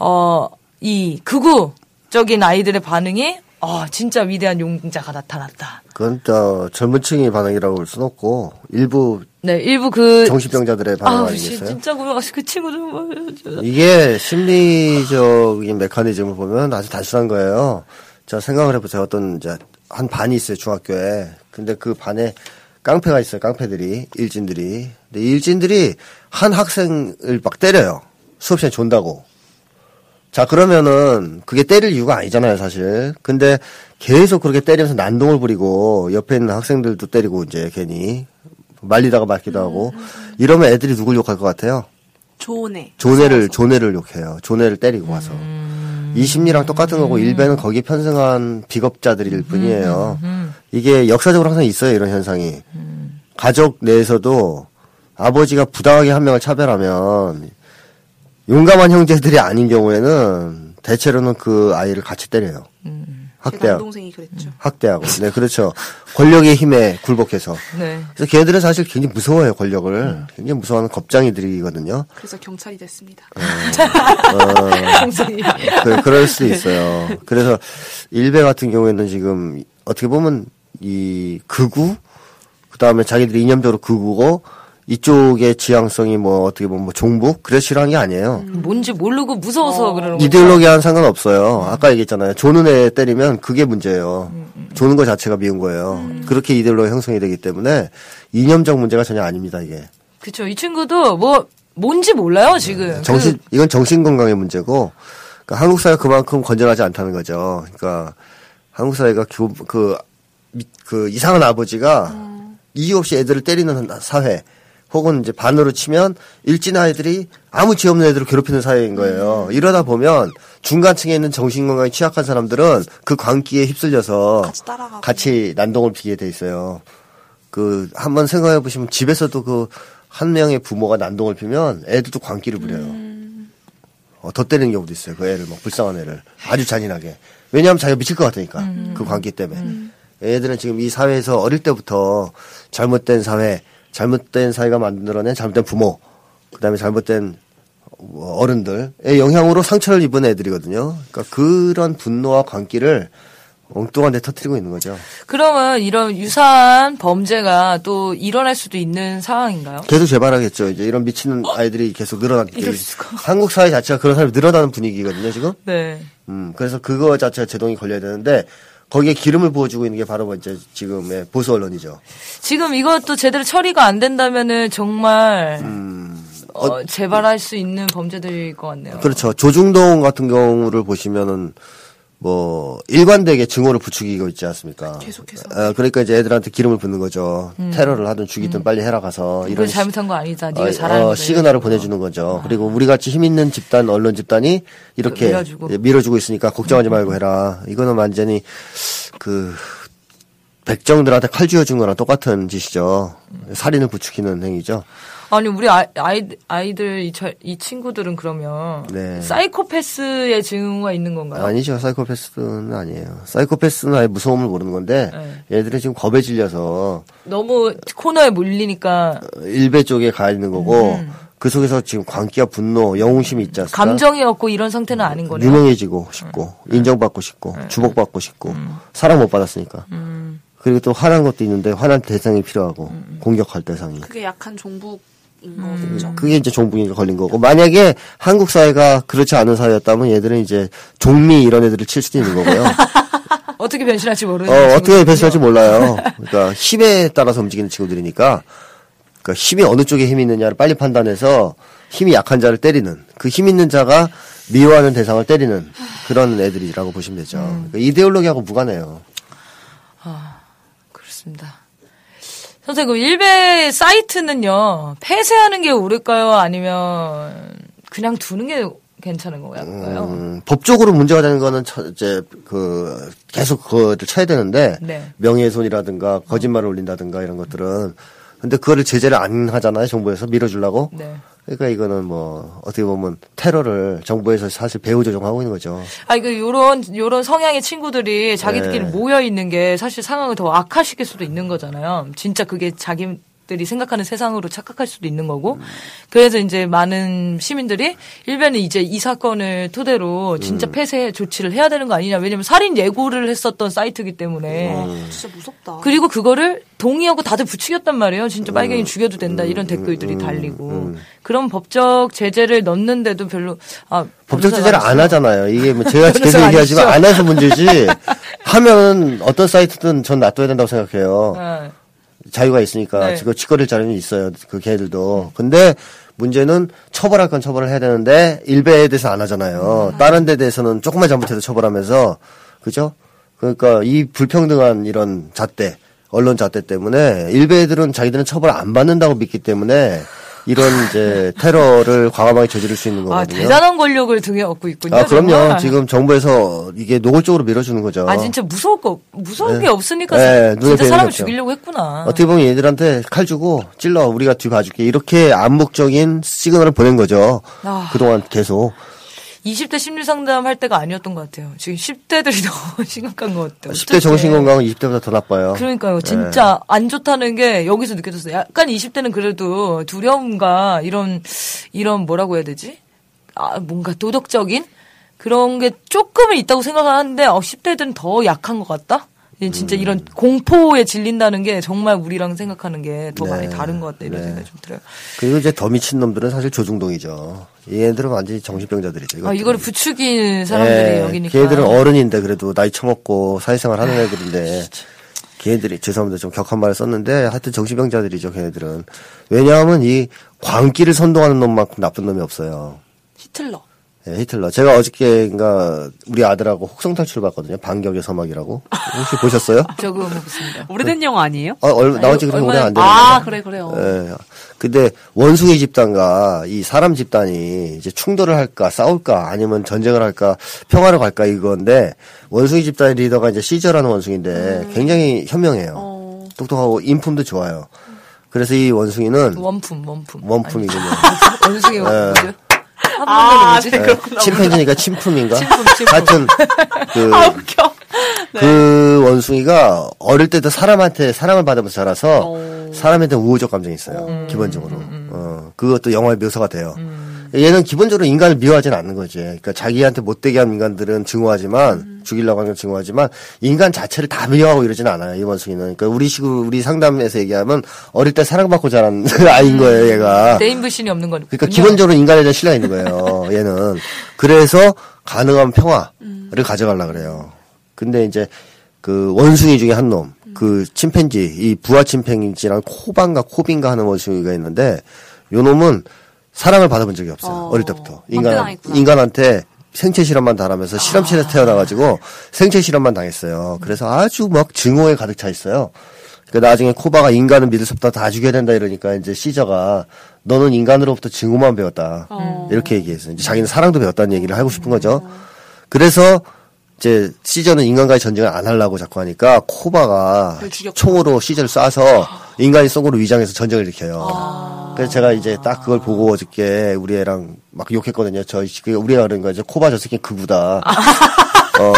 어, 이 극우적인 아이들의 반응이, 아, 진짜 위대한 용자가 나타났다. 그건 또 젊은 층의 반응이라고 볼 순 없고, 일부. 네, 일부 그. 정신병자들의 반응 아, 아니겠어요? 진짜 굴러 가서 그 친구들. 이게 심리적인 메커니즘을 보면 아주 단순한 거예요. 제가 생각을 해보세요. 어떤 이제 한 반이 있어요, 중학교에. 근데 그 반에 깡패가 있어요, 깡패들이. 일진들이. 근데 이 일진들이 한 학생을 막 때려요. 수업시간에 존다고. 자, 그러면은 그게 때릴 이유가 아니잖아요, 사실. 근데 계속 그렇게 때리면서 난동을 부리고 옆에 있는 학생들도 때리고 이제 괜히 말리다가 맞기도 하고 이러면 애들이 누굴 욕할 것 같아요? 조네. 조네를 조네를 욕해요. 조네를 때리고 와서. 음. 이 심리랑 똑같은 거고 일베는 거기에 편승한 비겁자들일 뿐이에요. 이게 역사적으로 항상 있어요, 이런 현상이. 가족 내에서도 아버지가 부당하게 한 명을 차별하면 용감한 형제들이 아닌 경우에는 대체로는 그 아이를 같이 때려요. 음. 학대하고. 남동생이 그랬죠. 학대하고. 네, 그렇죠. 권력의 힘에 굴복해서. 네. 그래서 걔네들은 사실 굉장히 무서워요, 권력을. 음. 굉장히 무서워하는 겁장이들이거든요. 그래서 경찰이 됐습니다. 어, 어, 그, 그럴 수 있어요. 그래서 일베 같은 경우에는 지금 어떻게 보면 이 극우, 그 다음에 자기들이 이념적으로 극우고, 이쪽의 지향성이 뭐 어떻게 보면 뭐 종북 그래 싫어한 게 아니에요. 음, 뭔지 모르고 무서워서 어. 그러는 거예요. 이데올로기와는 상관없어요. 아까 얘기했잖아요. 조는 애 때리면 그게 문제예요. 음, 음. 조는 거 자체가 미운 거예요. 음. 그렇게 이데올로기 형성이 되기 때문에 이념적 문제가 전혀 아닙니다, 이게. 그렇죠. 이 친구도 뭐 뭔지 몰라요, 지금. 네, 정신 그... 이건 정신 건강의 문제고, 그러니까 한국 사회가 그만큼 건전하지 않다는 거죠. 그러니까 한국 사회가 그그 그, 그 이상한 아버지가 음. 이유 없이 애들을 때리는 사회. 혹은 이제 반으로 치면 일진 아이들이 아무 죄 없는 애들을 괴롭히는 사회인 거예요. 음. 이러다 보면 중간층에 있는 정신건강에 취약한 사람들은 그 광기에 휩쓸려서 같이, 따라가고. 같이 난동을 피게 돼 있어요. 그 한번 생각해 보시면 집에서도 그 한 명의 부모가 난동을 피면 애들도 광기를 부려요. 음. 어, 더 때리는 경우도 있어요. 그 애를 막 불쌍한 애를 아주 잔인하게. 왜냐하면 자기가 미칠 것 같으니까 음. 그 광기 때문에. 음. 애들은 지금 이 사회에서 어릴 때부터 잘못된 사회. 잘못된 사회가 만들어낸 잘못된 부모, 그 다음에 잘못된 어른들의 영향으로 상처를 입은 애들이거든요. 그러니까 그런 분노와 광기를 엉뚱한 데 터뜨리고 있는 거죠. 그러면 이런 유사한 범죄가 또 일어날 수도 있는 상황인가요? 계속 재발하겠죠. 이제 이런 미치는 아이들이 계속 늘어나기 때문에. 한국 사회 자체가 그런 사람이 늘어나는 분위기거든요, 지금. 네. 음, 그래서 그거 자체가 제동이 걸려야 되는데, 거기에 기름을 부어주고 있는 게 바로 이제 지금의 보수 언론이죠. 지금 이것도 제대로 처리가 안 된다면은 정말 음, 어, 어, 재발할 수 있는 범죄들일 것 같네요. 그렇죠. 조중동 같은 경우를 보시면은 뭐 일관되게 증오를 부추기고 있지 않습니까? 계속해서. 어, 그러니까 이제 애들한테 기름을 붓는 거죠. 음. 테러를 하든 죽이든 음. 빨리 해라 가서 이런 잘못한 거 아니다. 네가 잘하는 어, 어, 시그널을 보내주는 거죠. 아. 그리고 우리 같이 힘 있는 집단 언론 집단이 이렇게 밀어주고, 밀어주고 있으니까 걱정하지 음. 말고 해라. 이거는 완전히 그 백정들한테 칼 쥐어준 거랑 똑같은 짓이죠. 살인을 부추기는 행위죠. 아니 우리 아이, 아이 아이들 이, 저, 이 친구들은 그러면 네. 사이코패스의 증후가 있는 건가요? 아니죠, 사이코패스는 아니에요. 사이코패스는 아예 무서움을 모르는 건데 네. 얘들은 지금 겁에 질려서 너무 코너에 몰리니까 일베 쪽에 가 있는 거고 음. 그 속에서 지금 광기와 분노, 영웅심이 있지 않습니까? 감정이 없고 이런 상태는 아닌 거네요. 유명해지고 싶고 음. 인정받고 싶고 음. 주목받고 싶고 음. 사랑 못 받았으니까. 음. 그리고 또 화난 것도 있는데 화난 대상이 필요하고 음. 공격할 대상이. 그게 약한 종북. 음. 그게 이제 종북이 걸린 거고, 만약에 한국 사회가 그렇지 않은 사회였다면 얘들은 이제 종미 이런 애들을 칠 수도 있는 거고요. 어떻게 변신할지 모르는. 어, 어떻게 변신할지 몰라요. 그러니까 힘에 따라서 움직이는 친구들이니까 그러니까 힘이 어느 쪽에 힘이 있느냐를 빨리 판단해서 힘이 약한 자를 때리는, 그 힘 있는 자가 미워하는 대상을 때리는 그런 애들이라고 보시면 되죠. 음. 그러니까 이데올로기하고 무관해요. 아, 그렇습니다. 선생님, 일베 사이트는요, 폐쇄하는 게 옳을까요? 아니면 그냥 두는 게 괜찮은 거예요? 음, 법적으로 문제가 되는 거는 처, 이제 그 계속 그거를 쳐야 되는데, 네. 명예훼손이라든가 거짓말을 올린다든가 이런 것들은, 근데 그거를 제재를 안 하잖아요, 정부에서 밀어주려고. 네. 그러니까 이거는 뭐 어떻게 보면 테러를 정부에서 사실 배후 조종하고 있는 거죠. 아, 이거 요런 요런 성향의 친구들이 자기들끼리 네. 모여 있는 게 사실 상황을 더 악화시킬 수도 있는 거잖아요. 진짜 그게 자기 들이 생각하는 세상으로 착각할 수도 있는 거고. 음. 그래서 이제 많은 시민들이 일베는 이제 이 사건을 토대로 진짜 음. 폐쇄 조치를 해야 되는 거 아니냐. 왜냐면 살인 예고를 했었던 사이트이기 때문에. 음. 진짜 무섭다. 그리고 그거를 동의하고 다들 부추겼단 말이에요. 진짜 빨갱이 음. 죽여도 된다 이런 댓글들이 음. 달리고. 음. 그런 법적 제재를 넣는데도 별로. 아, 법적 제재를 안 하잖아요. 이게 뭐 제가 계속 얘기하지만 안 해서 문제지. 하면 어떤 사이트든 전 놔둬야 된다고 생각해요. 네. 자유가 있으니까 지금 네. 짓거릴 자유는 있어요. 그 걔들도. 근데 문제는 처벌할 건 처벌을 해야 되는데 일베에 대해서 안 하잖아요. 아. 다른 데 대해서는 조금만 잘못해도 처벌하면서, 그죠? 그러니까 이 불평등한 이런 잣대, 언론 잣대 때문에 일베들은 자기들은 처벌 안 받는다고 믿기 때문에 이런 이제 테러를 과감하게 저지를 수 있는 거거든요. 아, 대단한 권력을 등에 업고 있군요. 아, 그럼요. 정말. 지금 정부에서 이게 노골적으로 밀어주는 거죠. 아, 진짜 무서울 거, 무서운 네. 게 없으니까 네, 진짜 사람을 없죠. 죽이려고 했구나. 어떻게 보면 얘들한테 칼 주고 찔러 우리가 뒤 봐줄게. 이렇게 암묵적인 시그널을 보낸 거죠. 아. 그동안 계속. 이십 대 심리상담 할 때가 아니었던 것 같아요. 지금 십 대들이 더 심각한 것 같아요. 십 대 정신건강은 이십 대보다 더 나빠요. 그러니까요. 진짜 네. 안 좋다는 게 여기서 느껴졌어요. 약간 이십 대는 그래도 두려움과 이런, 이런 뭐라고 해야 되지? 아, 뭔가 도덕적인? 그런 게 조금은 있다고 생각하는데, 어, 십 대들은 더 약한 것 같다? 진짜 음. 이런 공포에 질린다는 게 정말 우리랑 생각하는 게 더 네. 많이 다른 것 같다 이런 네. 생각이 좀 들어요. 그리고 이제 더 미친 놈들은 사실 조중동이죠. 얘네들은 완전히 정신병자들이죠. 이것들은. 아, 이걸 부추긴 사람들이 네. 여기니까. 걔네들은 어른인데 그래도 나이 처먹고 사회생활 하는 애들인데 걔네들이, 죄송합니다. 좀 격한 말을 썼는데 하여튼 정신병자들이죠. 걔네들은. 왜냐하면 이 광기를 선동하는 놈만큼 나쁜 놈이 없어요. 히틀러. 예, 히틀러. 제가 어저께인가 우리 아들하고 혹성 탈출을 봤거든요. 반격의 서막이라고. 혹시 보셨어요? 조금 봤습니다. 오래된 영화 아니에요? 어, 얼, 나온 지 그렇게 오래 안 됐는데. 아, 그래, 그래요. 예. 근데 원숭이 집단과 이 사람 집단이 이제 충돌을 할까, 싸울까, 아니면 전쟁을 할까, 평화로 갈까 이건데, 원숭이 집단의 리더가 이제 시저라는 원숭인데 음. 굉장히 현명해요. 어. 똑똑하고 인품도 좋아요. 그래서 이 원숭이는 원품, 원품. 원품이군요. 원숭이 원품이죠? 예. 아, 네, 그렇구나. 침팬지니까 침품인가? 침품, 침품. 하여튼, 그, 아, 웃겨. 네. 그 원숭이가 어릴 때도 사람한테 사랑을 받으면서 자라서 오. 사람한테 우호적 감정이 있어요. 음. 기본적으로. 음. 어, 그것도 영화의 묘사가 돼요. 음. 얘는 기본적으로 인간을 미워하진 않는 거지. 그러니까 자기한테 못되게 한 인간들은 증오하지만, 음. 죽이려고 하는 건 증오하지만, 인간 자체를 다 미워하고 이러진 않아요, 이 원숭이는. 그러니까 우리 식으로, 우리 상담에서 얘기하면, 어릴 때 사랑받고 자란 아이인 거예요, 얘가. 대인불신이 없는 거니까. 그러니까 기본적으로 인간에 대한 신뢰가 있는 거예요, 얘는. 그래서 가능한 평화를 음. 가져가려고 그래요. 근데 이제, 그 원숭이 중에 한 놈, 음. 그 침팬지, 이 부하 침팬지랑 코반가 코빈가 하는 원숭이가 있는데, 요 놈은, 사랑을 받아본 적이 없어요. 어... 어릴 때부터. 인간, 인간한테 생체 실험만 당하면서 실험실에서 아... 태어나가지고 생체 실험만 당했어요. 그래서 아주 막 증오에 가득 차 있어요. 그러니까 나중에 코바가 인간은 믿을 수 없다, 다 죽여야 된다 이러니까 이제 시저가 너는 인간으로부터 증오만 배웠다. 어... 이렇게 얘기했어요. 이제 자기는 사랑도 배웠다는 얘기를 하고 싶은 거죠. 그래서 이제 시저는 인간과의 전쟁을 안 하려고 자꾸 하니까 코바가 총으로 시저를 쏴서 인간이 속으로 위장해서 전쟁을 일으켜요. 아. 그래서 제가 이제 딱 그걸 보고 어저께 우리 애랑 막 욕했거든요. 저희 우리 애가 그런 거죠. 코바 저 새끼 그구다. 아. 어.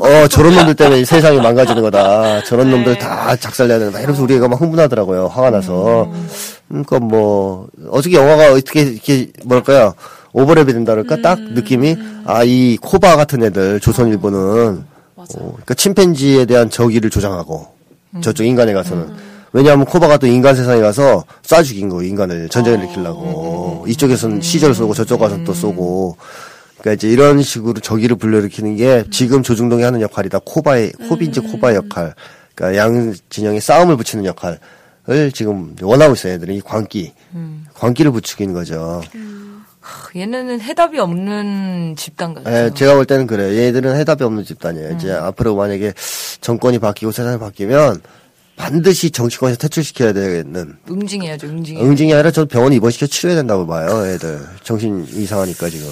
어, 어, 저런 놈들 때문에 세상이 망가지는 거다. 저런 네. 놈들 다 작살내야 된다. 이러면서 우리 애가 막 흥분하더라고요. 화가 나서. 음. 그러니까 뭐 어저께 영화가 어떻게 이렇게 뭐랄까요? 오버랩이 된다 그럴까? 음. 딱 느낌이 아, 이 코바 같은 애들 조선일보는 어, 그러니까 침팬지에 대한 저기를 조장하고 음. 저쪽 인간에 가서는 음. 왜냐하면 코바가 또 인간 세상에 가서 쏴 죽인 거예요. 인간을 전쟁을 어. 일으키려고. 음. 이쪽에서는 시절 쏘고 저쪽 가서 음. 또 쏘고. 그러니까 이제 이런 식으로 저기를 불러일으키는 게 지금 조중동이 하는 역할이다. 코바의 코빈지 음. 코바의 역할. 그러니까 양 진영이 싸움을 붙이는 역할. 지금 원하고 있어요, 애들이. 광기. 음. 광기를 부추기는 거죠. 음. 하, 얘네는 해답이 없는 집단 같죠. 예, 제가 볼 때는 그래요. 얘들은 해답이 없는 집단이에요. 음. 이제 앞으로 만약에 정권이 바뀌고 세상이 바뀌면 반드시 정치권에서 퇴출시켜야 되는. 응징해야죠, 응징해야죠. 응징이 아니라 저 병원에 입원시켜 치료해야 된다고 봐요, 애들. 정신 이상하니까 지금.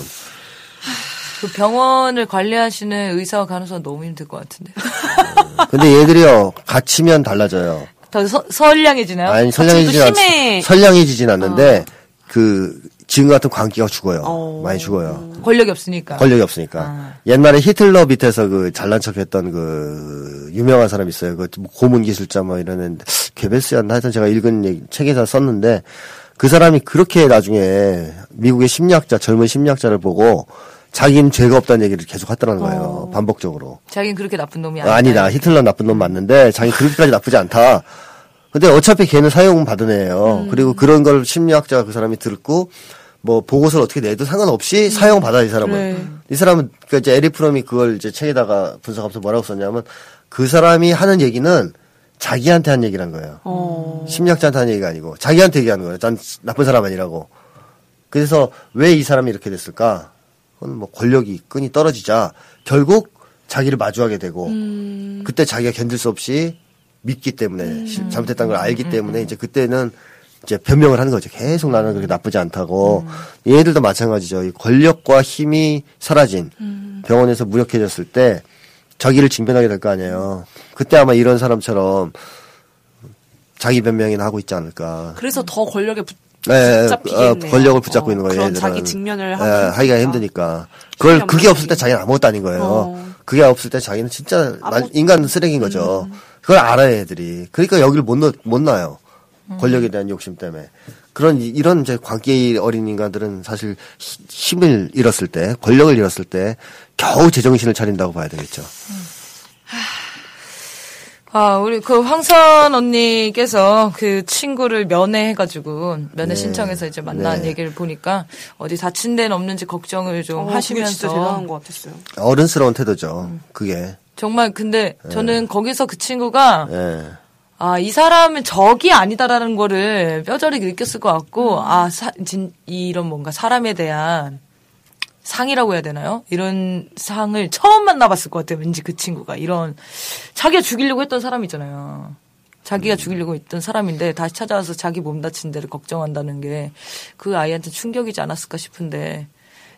그 병원을 관리하시는 의사와 간호사는 너무 힘들 것 같은데. 근데 얘들이요, 갇히면 달라져요. 더 서, 선량해지나요? 아니, 선량해지진 않, 심해... 선량해지진 않는데, 어. 그, 지금 같은 광기가 죽어요. 어... 많이 죽어요. 권력이 없으니까. 권력이 없으니까. 아. 옛날에 히틀러 밑에서 그 잘난 척 했던 그, 유명한 사람 있어요. 그 고문기술자 뭐 이런 애인데, 괴벨스였나? 하여튼 제가 읽은 얘기, 책에서 썼는데, 그 사람이 그렇게 나중에 미국의 심리학자, 젊은 심리학자를 보고, 자기는 죄가 없다는 얘기를 계속 하더라는 거예요. 어. 반복적으로. 자기는 그렇게 나쁜 놈이 아니다. 아니다. 히틀러 나쁜 놈 맞는데 자기는 그렇게까지 나쁘지 않다. 근데 어차피 걔는 사형 받은 애예요. 음. 그리고 그런 걸 심리학자 그 사람이 듣고 뭐 보고서를 어떻게 내도 상관없이 음. 사형 받아 이 사람은. 그래. 이 사람은 그러니까 이제 에리 프롬이 그걸 이제 책에다가 분석하면서 뭐라고 썼냐면 그 사람이 하는 얘기는 자기한테 한 얘기란 거예요. 어. 심리학자한테 한 얘기가 아니고 자기한테 얘기하는 거예요. 난 나쁜 사람 아니라고. 그래서 왜 이 사람이 이렇게 됐을까? 뭐 권력이 끈이 떨어지자 결국 자기를 마주하게 되고 음. 그때 자기가 견딜 수 없이 믿기 때문에 음. 잘못했다는 걸 알기 음. 때문에 이제 그때는 이제 변명을 하는 거죠. 계속 나는 그렇게 나쁘지 않다고. 음. 얘들도 마찬가지죠. 이 권력과 힘이 사라진 음. 병원에서 무력해졌을 때 자기를 징변하게 될 거 아니에요. 그때 아마 이런 사람처럼 자기 변명이나 하고 있지 않을까. 그래서 더 권력에 붙 네, 어, 권력을 붙잡고 어, 있는 거예요. 그런 자기 직면을 하고 네, 하기가 힘드니까. 그걸 그게 없을 때 자기는 아무것도 아닌 거예요. 어. 그게 없을 때 자기는 진짜 아무... 인간 쓰레기인 거죠. 음. 그걸 알아요, 애들이. 그러니까 여기를 못 못 놔요. 음. 권력에 대한 욕심 때문에. 그런 이런 이제 광기 어린 인간들은 사실 힘을 잃었을 때, 권력을 잃었을 때 겨우 제정신을 차린다고 봐야 되겠죠. 음. 아, 우리, 그, 황선 언니께서 그 친구를 면회해가지고, 면회 네. 신청해서 이제 만난 네. 얘기를 보니까, 어디 다친 데는 없는지 걱정을 좀 어, 하시면서. 진짜 대단한 것 같았어요. 어른스러운 태도죠, 음. 그게. 정말, 근데 네. 저는 거기서 그 친구가, 네. 아, 이 사람은 적이 아니다라는 거를 뼈저리게 느꼈을 것 같고, 아, 사, 진, 이런 뭔가 사람에 대한, 상이라고 해야 되나요? 이런 상을 처음 만나봤을 것 같아요. 왠지 그 친구가 이런 자기가 죽이려고 했던 사람 있잖아요. 자기가 음. 죽이려고 했던 사람인데 다시 찾아와서 자기 몸 다친 데를 걱정한다는 게 그 아이한테 충격이지 않았을까 싶은데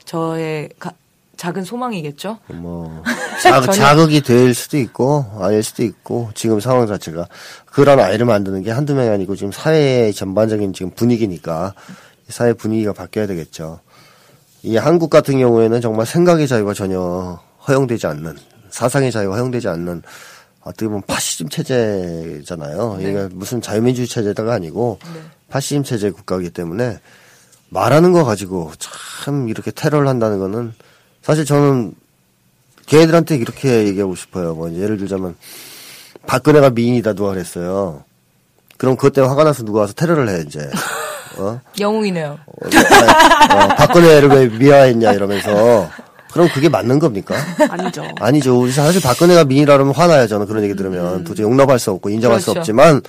저의 가, 작은 소망이겠죠? 뭐 자, 자극이 될 수도 있고 아닐 수도 있고 지금 상황 자체가 그런 아이를 만드는 게 한두 명이 아니고 지금 사회의 전반적인 지금 분위기니까 사회 분위기가 바뀌어야 되겠죠. 이 한국 같은 경우에는 정말 생각의 자유가 전혀 허용되지 않는, 사상의 자유가 허용되지 않는, 어떻게 보면 파시즘 체제잖아요. 네. 이게 무슨 자유민주주의 체제가 아니고, 네. 파시즘 체제 국가이기 때문에, 말하는 거 가지고 참 이렇게 테러를 한다는 거는, 사실 저는 걔네들한테 이렇게 얘기하고 싶어요. 뭐, 예를 들자면, 박근혜가 미인이다 누가 그랬어요. 그럼 그것 때문에 화가 나서 누가 와서 테러를 해, 이제. 어? 영웅이네요. 어, 아니, 어, 박근혜를 왜 미화했냐 이러면서 그럼 그게 맞는 겁니까? 아니죠. 아니죠. 사실 박근혜가 미인이라면 화나요. 저는 그런 얘기 들으면 음. 도저히 용납할 수 없고 인정할 그렇죠. 수 없지만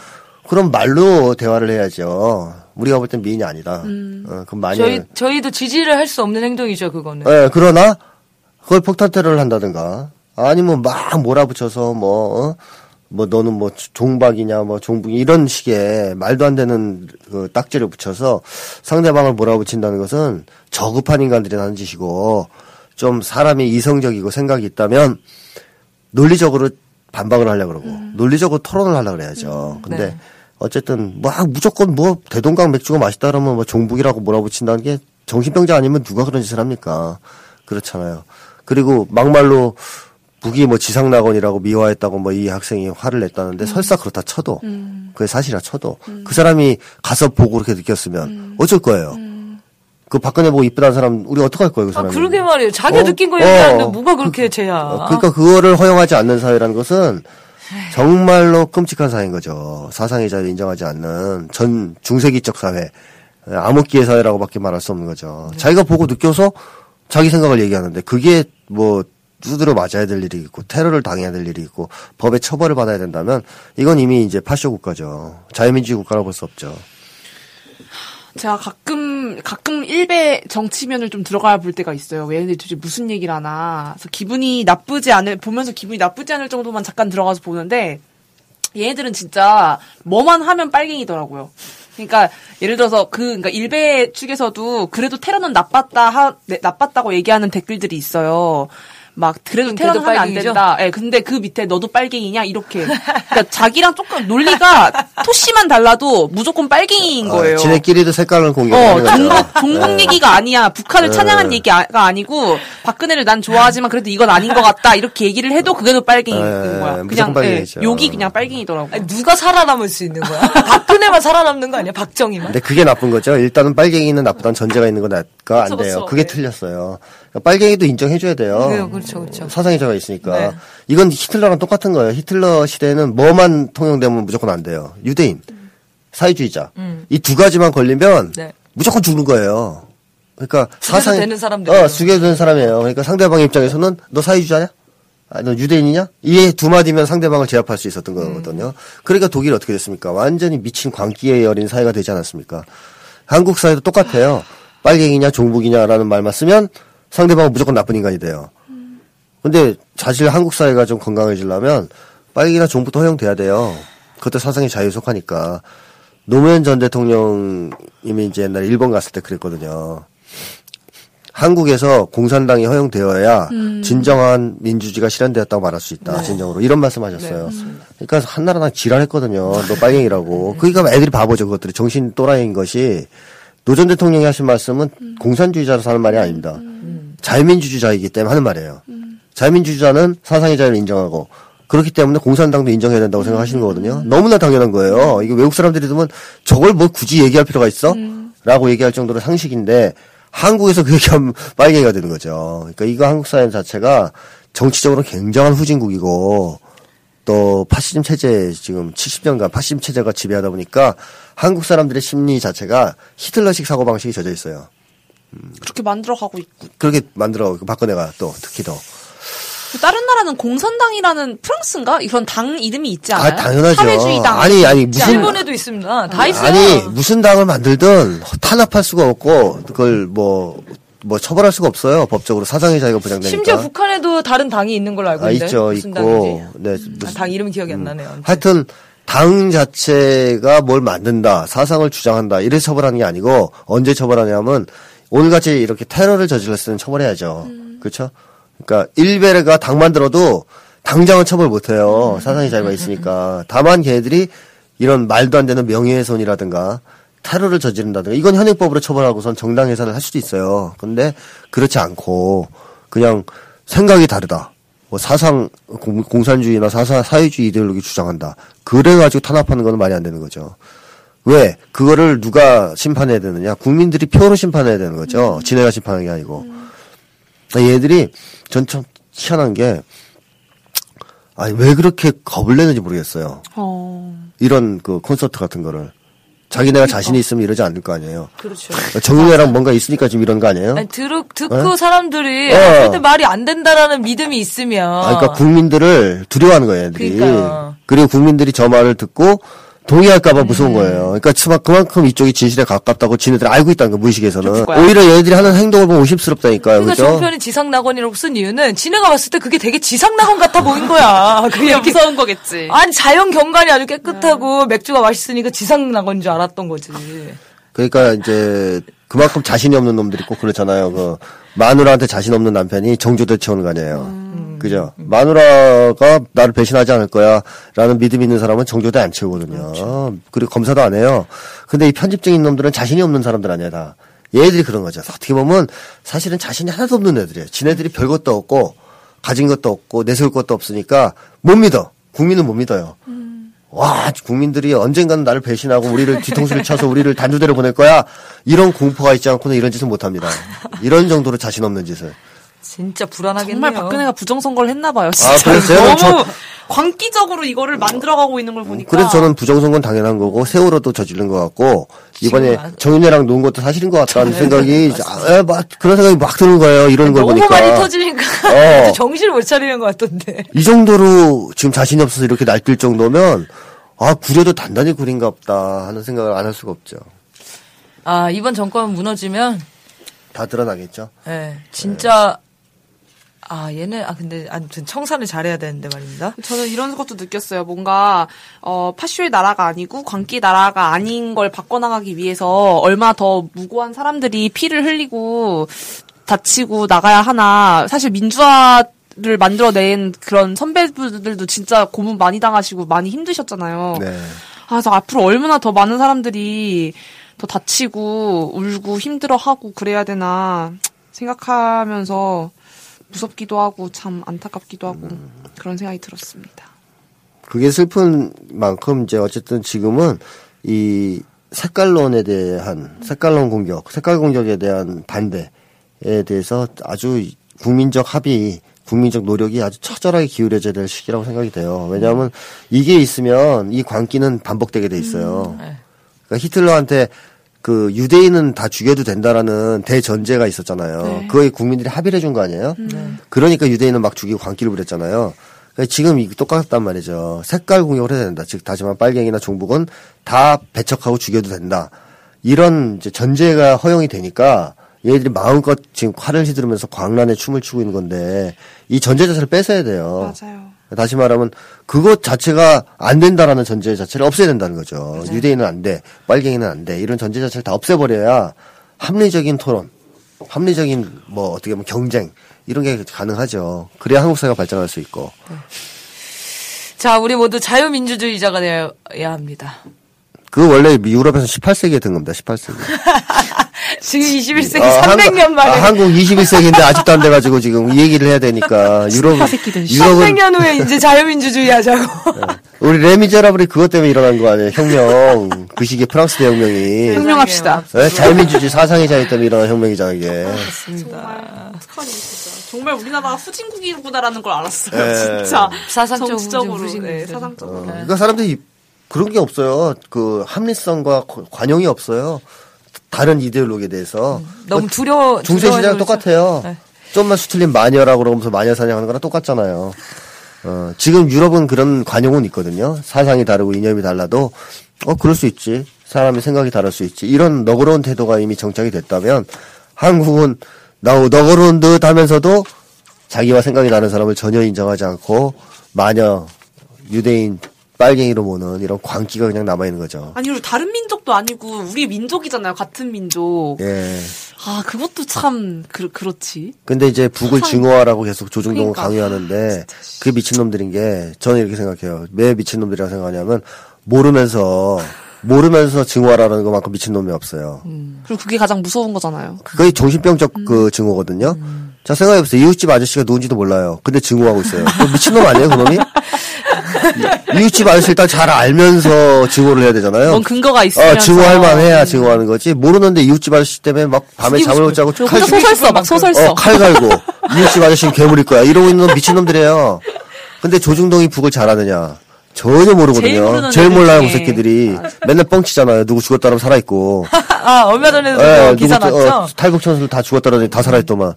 그럼 말로 대화를 해야죠. 우리가 볼 땐 미인이 아니다. 음. 어, 그럼 많이 저희 저희도 지지를 할 수 없는 행동이죠. 그거는. 예. 그러나 그걸 폭탄 테러를 한다든가 아니면 막 몰아붙여서 뭐. 어? 뭐 너는 뭐 종박이냐 뭐 종북이 이런 식의 말도 안 되는 그 딱지를 붙여서 상대방을 몰아붙인다는 것은 저급한 인간들이 하는 짓이고 좀 사람이 이성적이고 생각이 있다면 논리적으로 반박을 하려고 그러고 음. 논리적으로 토론을 하려고 그래야죠. 음, 근데 네. 어쨌든 뭐 무조건 뭐 대동강 맥주가 맛있다 그러면 뭐 종북이라고 몰아붙인다는 게 정신병자 아니면 누가 그런 짓을 합니까? 그렇잖아요. 그리고 막말로 북이 뭐 지상낙원이라고 미화했다고 뭐 이 학생이 화를 냈다는데 음. 설사 그렇다 쳐도 음. 그게 사실이라 쳐도 음. 그 사람이 가서 보고 그렇게 느꼈으면 음. 어쩔 거예요. 음. 그 박근혜 보고 이쁘다는 사람 우리 어떡할 거예요 그 사람이. 아 그러게 말이에요. 자기가 어? 느낀 거예요. 어. 뭐가 그렇게 죄야. 어, 그러니까 그거를 허용하지 않는 사회라는 것은 정말로 끔찍한 사회인 거죠. 사상의 자유를 인정하지 않는 전 중세기적 사회. 암흑기의 사회라고밖에 말할 수 없는 거죠. 네. 자기가 보고 느껴서 자기 생각을 얘기하는데 그게 뭐 두드려 맞아야 될 일이 있고 테러를 당해야 될 일이 있고 법의 처벌을 받아야 된다면 이건 이미 이제 파쇼 국가죠. 자유민주주의 국가라고 볼 수 없죠. 제가 가끔 가끔 일베 정치면을 좀 들어가야 볼 때가 있어요. 왜 근데 도대체 무슨 얘기를 하나. 그래서 기분이 나쁘지 않을 보면서 기분이 나쁘지 않을 정도만 잠깐 들어가서 보는데 얘네들은 진짜 뭐만 하면 빨갱이더라고요. 그러니까 예를 들어서 그 그러니까 일베 측에서도 그래도 테러는 나빴다 하, 네, 나빴다고 얘기하는 댓글들이 있어요. 막 그래도 테러는 하면 안 된다. 예, 네, 근데 그 밑에 너도 빨갱이냐 이렇게. 그러니까 자기랑 조금 논리가 토씨만 달라도 무조건 빨갱이인 거예요. 어, 지네끼리도 색깔을 공유하는 거죠. 어, 종북 얘기가 아니야. 북한을 찬양한 얘기가 아니고 박근혜를 난 좋아하지만 그래도 이건 아닌 것 같다. 이렇게 얘기를 해도 그게 더 빨갱이인 거야. 그냥 예, 욕이 그냥 빨갱이더라고. 아니, 누가 살아남을 수 있는 거야? 박근혜만 살아남는 거 아니야? 박정희만. 근데 그게 나쁜 거죠. 일단은 빨갱이는 나쁘다는 전제가 있는 거니까 안 돼요. 그게 틀렸어요. 빨갱이도 인정해줘야 돼요. 네, 그렇죠, 그렇죠. 사상의 자유가 있으니까. 네. 이건 히틀러랑 똑같은 거예요. 히틀러 시대에는 뭐만 통용되면 무조건 안 돼요. 유대인, 음. 사회주의자. 음. 이 두 가지만 걸리면 네. 무조건 죽는 거예요. 그러니까 사상 되는 사람들. 어, 죽여도 되는 사람이에요. 그러니까 상대방 입장에서는 너 사회주의자냐? 아, 너 유대인이냐? 이 두 마디면 상대방을 제압할 수 있었던 거거든요. 음. 그러니까 독일이 어떻게 됐습니까? 완전히 미친 광기에 여린 사회가 되지 않았습니까? 한국 사회도 똑같아요. 빨갱이냐, 종북이냐라는 말만 쓰면 상대방은 무조건 나쁜 인간이 돼요. 근데 사실 한국 사회가 좀 건강해지려면 빨갱이나 종부터 허용돼야 돼요. 그것도 사상의 자유에 속하니까. 노무현 전 대통령님이 이제 옛날에 일본 갔을 때 그랬거든요. 한국에서 공산당이 허용되어야 음. 진정한 민주주의가 실현되었다고 말할 수 있다. 네. 진정으로. 이런 말씀하셨어요. 네, 그러니까 한나라당 지랄했거든요. 너 빨갱이라고. 그러니까 애들이 바보죠. 그것들이. 정신 또라이인 것이. 노 전 대통령이 하신 말씀은 음. 공산주의자로서 하는 말이 아닙니다. 음. 자유민주주의자이기 때문에 하는 말이에요. 음. 자유민주주의자는 사상의 자유를 인정하고 그렇기 때문에 공산당도 인정해야 된다고 생각하시는 거거든요. 음. 너무나 당연한 거예요. 이게 외국 사람들이 보면 저걸 뭐 굳이 얘기할 필요가 있어? 음. 라고 얘기할 정도로 상식인데 한국에서 그 얘기하면 빨갱이가 되는 거죠. 그러니까 이거 한국 사회 자체가 정치적으로 굉장한 후진국이고 또 파시즘 체제 지금 칠십 년간 파시즘 체제가 지배하다 보니까 한국 사람들의 심리 자체가 히틀러식 사고 방식이 젖어 있어요. 음. 그렇게 만들어가고 있고 그렇게 만들어가고 박근혜가 또 특히 더 다른 나라는 공산당이라는 프랑스인가 이런 당 이름이 있지 않아요? 아, 당연하죠. 사회주의당 아니 아니 무슨 일본에도 있습니다. 다 있어요. 아니 무슨 당을 만들든 탄압할 수가 없고 그걸 뭐. 뭐 처벌할 수가 없어요. 법적으로 사상의 자유가 보장되니까. 심지어 북한에도 다른 당이 있는 걸로 알고 있는데. 아, 있죠. 무슨 있고. 당이지? 네. 음. 무슨, 아, 당 이름은 기억이 음. 안 나네요. 아무튼. 하여튼 당 자체가 뭘 만든다. 사상을 주장한다. 이래서 처벌하는 게 아니고 언제 처벌하냐면 오늘같이 이렇게 테러를 저질렀으면 처벌해야죠. 음. 그렇죠? 그러니까 일베가 당 만들어도 당장은 처벌 못해요. 음. 사상의 자유가 있으니까. 다만 걔들이 이런 말도 안 되는 명예훼손이라든가 테러를 저지른다든가 이건 현행법으로 처벌하고선 정당해산을 할 수도 있어요. 근데 그렇지 않고 그냥 생각이 다르다. 뭐 사상 공, 공산주의나 사사 사회주의 이데올로기 주장한다. 그래가지고 탄압하는 건 말이 안 되는 거죠. 왜? 그거를 누가 심판해야 되느냐? 국민들이 표로 심판해야 되는 거죠. 음. 지네가 심판하는 게 아니고. 그러니까 얘들이 전 참 희한한 게 아니 왜 그렇게 겁을 내는지 모르겠어요. 어. 이런 그 콘서트 같은 거를. 자기네가 자신이 있으면 이러지 않을 거 아니에요. 그렇죠. 정의회랑 뭔가 있으니까 지금 이런 거 아니에요? 아니, 들, 듣고 에? 사람들이 어. 절대 말이 안 된다라는 믿음이 있으면. 아, 그러니까 국민들을 두려워하는 거예요. 애들이. 그러니까요. 그리고 국민들이 저 말을 듣고 동의할까 봐 무서운 음. 거예요. 그러니까 그만큼 이쪽이 진실에 가깝다고 지네들이 알고 있다는 거예요. 무의식에서는. 오히려 얘네들이 하는 행동을 보면 의심스럽다니까요. 그러니까 그렇죠? 종편이 지상낙원이라고 쓴 이유는 지네가 봤을 때 그게 되게 지상낙원 같아 보인 거야. 그게 무서운 거겠지. 아니 자연 경관이 아주 깨끗하고 음. 맥주가 맛있으니까 지상낙원인 줄 알았던 거지. 그러니까 이제 그만큼 자신이 없는 놈들이 꼭 그렇잖아요. 그 마누라한테 자신 없는 남편이 정조대 채우는 거 아니에요. 음. 그죠? 음. 마누라가 나를 배신하지 않을 거야라는 믿음이 있는 사람은 정조대 안 채우거든요. 그렇죠. 그리고 검사도 안 해요. 근데 이 편집증인 놈들은 자신이 없는 사람들 아니야 다. 얘들이 그런 거죠. 어떻게 보면 사실은 자신이 하나도 없는 애들이에요. 지네들이 별것도 없고 가진 것도 없고 내세울 것도 없으니까 못 믿어. 국민은 못 믿어요. 음. 와, 국민들이 언젠가는 나를 배신하고 우리를 뒤통수를 쳐서 우리를 단두대로 보낼 거야. 이런 공포가 있지 않고는 이런 짓은 못합니다. 이런 정도로 자신 없는 짓을. 진짜 불안하겠네요. 정말 박근혜가 부정선거를 했나 봐요. 진짜. 아, 그랬어요? 너무 저, 광기적으로 이거를 만들어가고 있는 걸 보니까. 그래서 저는 부정선거는 당연한 거고 세월호도 저지른 것 같고 이번에 정윤회랑 논 것도 사실인 것 같다는 생각이 아, 막 그런 생각이 막 드는 거예요. 이런 걸 보니까. 너무 많이 터지니까 어. 정신을 못 차리는 것 같던데. 이 정도로 지금 자신이 없어서 이렇게 날뛸 정도면 아 구려도 단단히 구린가 없다 하는 생각을 안 할 수가 없죠. 아 이번 정권 무너지면 다 드러나겠죠. 네, 진짜. 네. 아, 얘는, 아, 근데, 아무튼, 청산을 잘해야 되는데 말입니다. 저는 이런 것도 느꼈어요. 뭔가, 어, 파쇼의 나라가 아니고, 광기 나라가 아닌 걸 바꿔나가기 위해서, 얼마 더 무고한 사람들이 피를 흘리고, 다치고 나가야 하나, 사실 민주화를 만들어낸 그런 선배들도 진짜 고문 많이 당하시고, 많이 힘드셨잖아요. 네. 아, 그래서 앞으로 얼마나 더 많은 사람들이 더 다치고, 울고, 힘들어하고, 그래야 되나, 생각하면서, 무섭기도 하고 참 안타깝기도 하고 음. 그런 생각이 들었습니다. 그게 슬픈 만큼 이제 어쨌든 지금은 이 색깔론에 대한 색깔론 공격, 색깔 공격에 대한 반대에 대해서 아주 국민적 합의, 국민적 노력이 아주 처절하게 기울여져야 될 시기라고 생각이 돼요. 왜냐하면 음. 이게 있으면 이 광기는 반복되게 돼 있어요. 음. 그러니까 히틀러한테 그 유대인은 다 죽여도 된다라는 대전제가 있었잖아요. 네. 그거에 국민들이 합의를 해준 거 아니에요? 네. 그러니까 유대인은 막 죽이고 광기를 부렸잖아요. 그러니까 지금 똑같단 말이죠. 색깔 공격을 해야 된다. 즉 다시마 빨갱이나 종북은 다 배척하고 죽여도 된다. 이런 이제 전제가 허용이 되니까 얘들이 마음껏 지금 칼을 휘두르면서 광란의 춤을 추고 있는 건데 이 전제 자체를 뺏어야 돼요. 맞아요. 다시 말하면 그것 자체가 안 된다라는 전제 자체를 없애야 된다는 거죠. 맞아요. 유대인은 안 돼, 빨갱이는 안 돼. 이런 전제 자체를 다 없애버려야 합리적인 토론, 합리적인 뭐 어떻게 보면 경쟁 이런 게 가능하죠. 그래야 한국 사회가 발전할 수 있고. 자, 우리 모두 자유민주주의자가 되어야 합니다. 그 원래 유럽에서 십팔 세기에 든 겁니다. 십팔 세기. 지금 이십일 세기 아, 삼백 년 만에. 아, 한국 이십일 세기인데 아직도 안 돼가지고 지금 이 얘기를 해야 되니까. 유럽, 유럽은. 삼백 년 후에 이제 자유민주주의 하자고. 우리 레미제라블이 그것 때문에 일어난 거 아니에요. 혁명. 그 시기에 프랑스 대혁명이. 혁명합시다. 네? 자유민주주의 사상의 자유 때문에 일어난 혁명이잖아요. 이게. 맞습니다. 정말, 정말 우리나라가 후진국이구나라는 걸 알았어요. 네. 진짜. 사상적으로. 정치적으로, 네, 사상적으로. 어, 그러니까 사람들이 그런 게 없어요. 그 합리성과 관용이 없어요. 다른 이데올로기에 대해서. 음, 너무 두려워. 중세시대랑 똑같아요. 네. 좀만 수틀린 마녀라고 그러면서 마녀 사냥하는 거랑 똑같잖아요. 어, 지금 유럽은 그런 관용은 있거든요. 사상이 다르고 이념이 달라도 어 그럴 수 있지. 사람의 생각이 다를 수 있지. 이런 너그러운 태도가 이미 정착이 됐다면 한국은 나 너그러운 듯 하면서도 자기와 생각이 다른 사람을 전혀 인정하지 않고 마녀, 유대인, 빨갱이로 보는 이런 광기가 그냥 남아있는 거죠. 아니, 그리고 다른 민족도 아니고 우리 민족이잖아요. 같은 민족. 예. 아, 그것도 참 그, 그렇지. 근데 이제 북을 항상... 증오하라고 계속 조중동을 그러니까. 강요하는데 아, 그 미친놈들인 게 저는 이렇게 생각해요. 왜 미친놈들이라고 생각하냐면 모르면서 모르면서 증오하라는 것만큼 미친놈이 없어요. 음. 그리고 그게 가장 무서운 거잖아요. 그게 정신병적 음. 그 증오거든요. 음. 자, 생각해보세요. 이웃집 아저씨가 누군지도 몰라요. 근데 증오하고 있어요. 미친놈 아니에요, 그놈이? 이웃집 아저씨를 딱 잘 알면서 증오를 해야 되잖아요. 뭔 근거가 있어야. 어, 증오할 만해야 증오하는 거지. 모르는데 이웃집 아저씨 때문에 막 밤에 잠을 못 자고 칼 소설써 막 소설써. 어, 칼 갈고 이웃집 아저씨는 괴물일 거야. 이러고 있는 놈 미친놈들이에요. 근데 조중동이 북을 잘하느냐? 전혀 모르거든요. 제일, 제일 몰라요, 그 새끼들이. 아. 맨날 뻥치잖아요. 누구 죽었다 그러면 살아있고. 아, 얼마 전에도 에, 기사 누구, 났죠? 어, 탈북촌수들 다 죽었다 그러더니 다 살아있더만.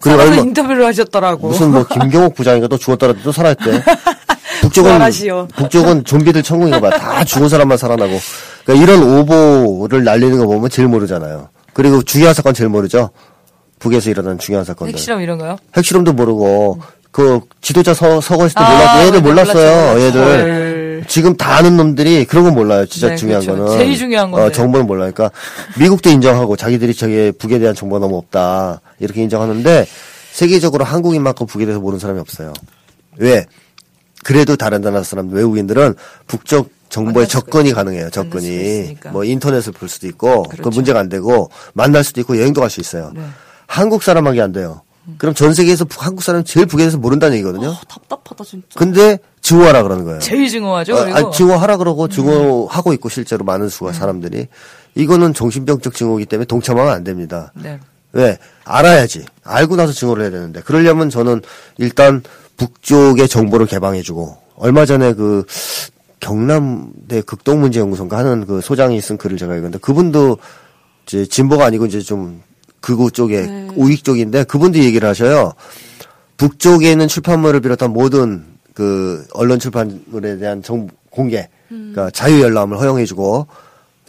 그리고 얼마, 인터뷰를 하셨더라고. 무슨 뭐 김경옥 부장인가 또 죽었다 그러더니 또 살아있대. 북쪽은 말하시오. 북쪽은 좀비들 천국인가 봐. 다 죽은 사람만 살아나고. 그러니까 이런 오보를 날리는 거 보면 제일 모르잖아요. 그리고 중요한 사건 제일 모르죠. 북에서 일어난 중요한 사건들. 핵실험 이런 거요? 핵실험도 모르고 그 지도자 서 서거했을 때 아, 몰랐고 얘들 몰랐어요. 몰랐죠. 얘들 헐. 지금 다 아는 놈들이 그런 건 몰라요. 진짜 네, 중요한 그렇죠. 거는 제일 중요한 거예요. 어, 정보는 몰라요. 그러니까 미국도 인정하고 자기들이 저게 북에 대한 정보가 너무 없다 이렇게 인정하는데 세계적으로 한국인만큼 북에 대해서 모르는 사람이 없어요. 왜? 그래도 다른 나라 사람 외국인들은 북쪽 정보에 접근이 가능해요. 접근이 뭐 인터넷을 볼 수도 있고 그렇죠. 그 문제가 안 되고 만날 수도 있고 여행도 갈 수 있어요. 네. 한국 사람하기 안 돼요. 음. 그럼 전 세계에서 북, 한국 사람 제일 북에 대해서 모른다는 얘기거든요. 어, 답답하다 진짜. 근데 증오하라 그러는 거예요. 제일 증오하죠. 어, 아니, 증오하라 그러고 증오하고 음. 있고 실제로 많은 수가 음. 사람들이 이거는 정신병적 증오이기 때문에 동참하면 안 됩니다. 네. 왜? 알아야지. 알고 나서 증오를 해야 되는데 그러려면 저는 일단 북쪽의 정보를 개방해주고 얼마 전에 그 경남대 극동문제연구소인가 하는 그 소장이 쓴 글을 제가 읽었는데, 그분도 이제 진보가 아니고 이제 좀 극우 쪽에, 네. 우익 쪽인데, 그분도 얘기를 하셔요. 북쪽에 있는 출판물을 비롯한 모든 그 언론 출판물에 대한 정, 공개, 음. 그러니까 자유 열람을 허용해주고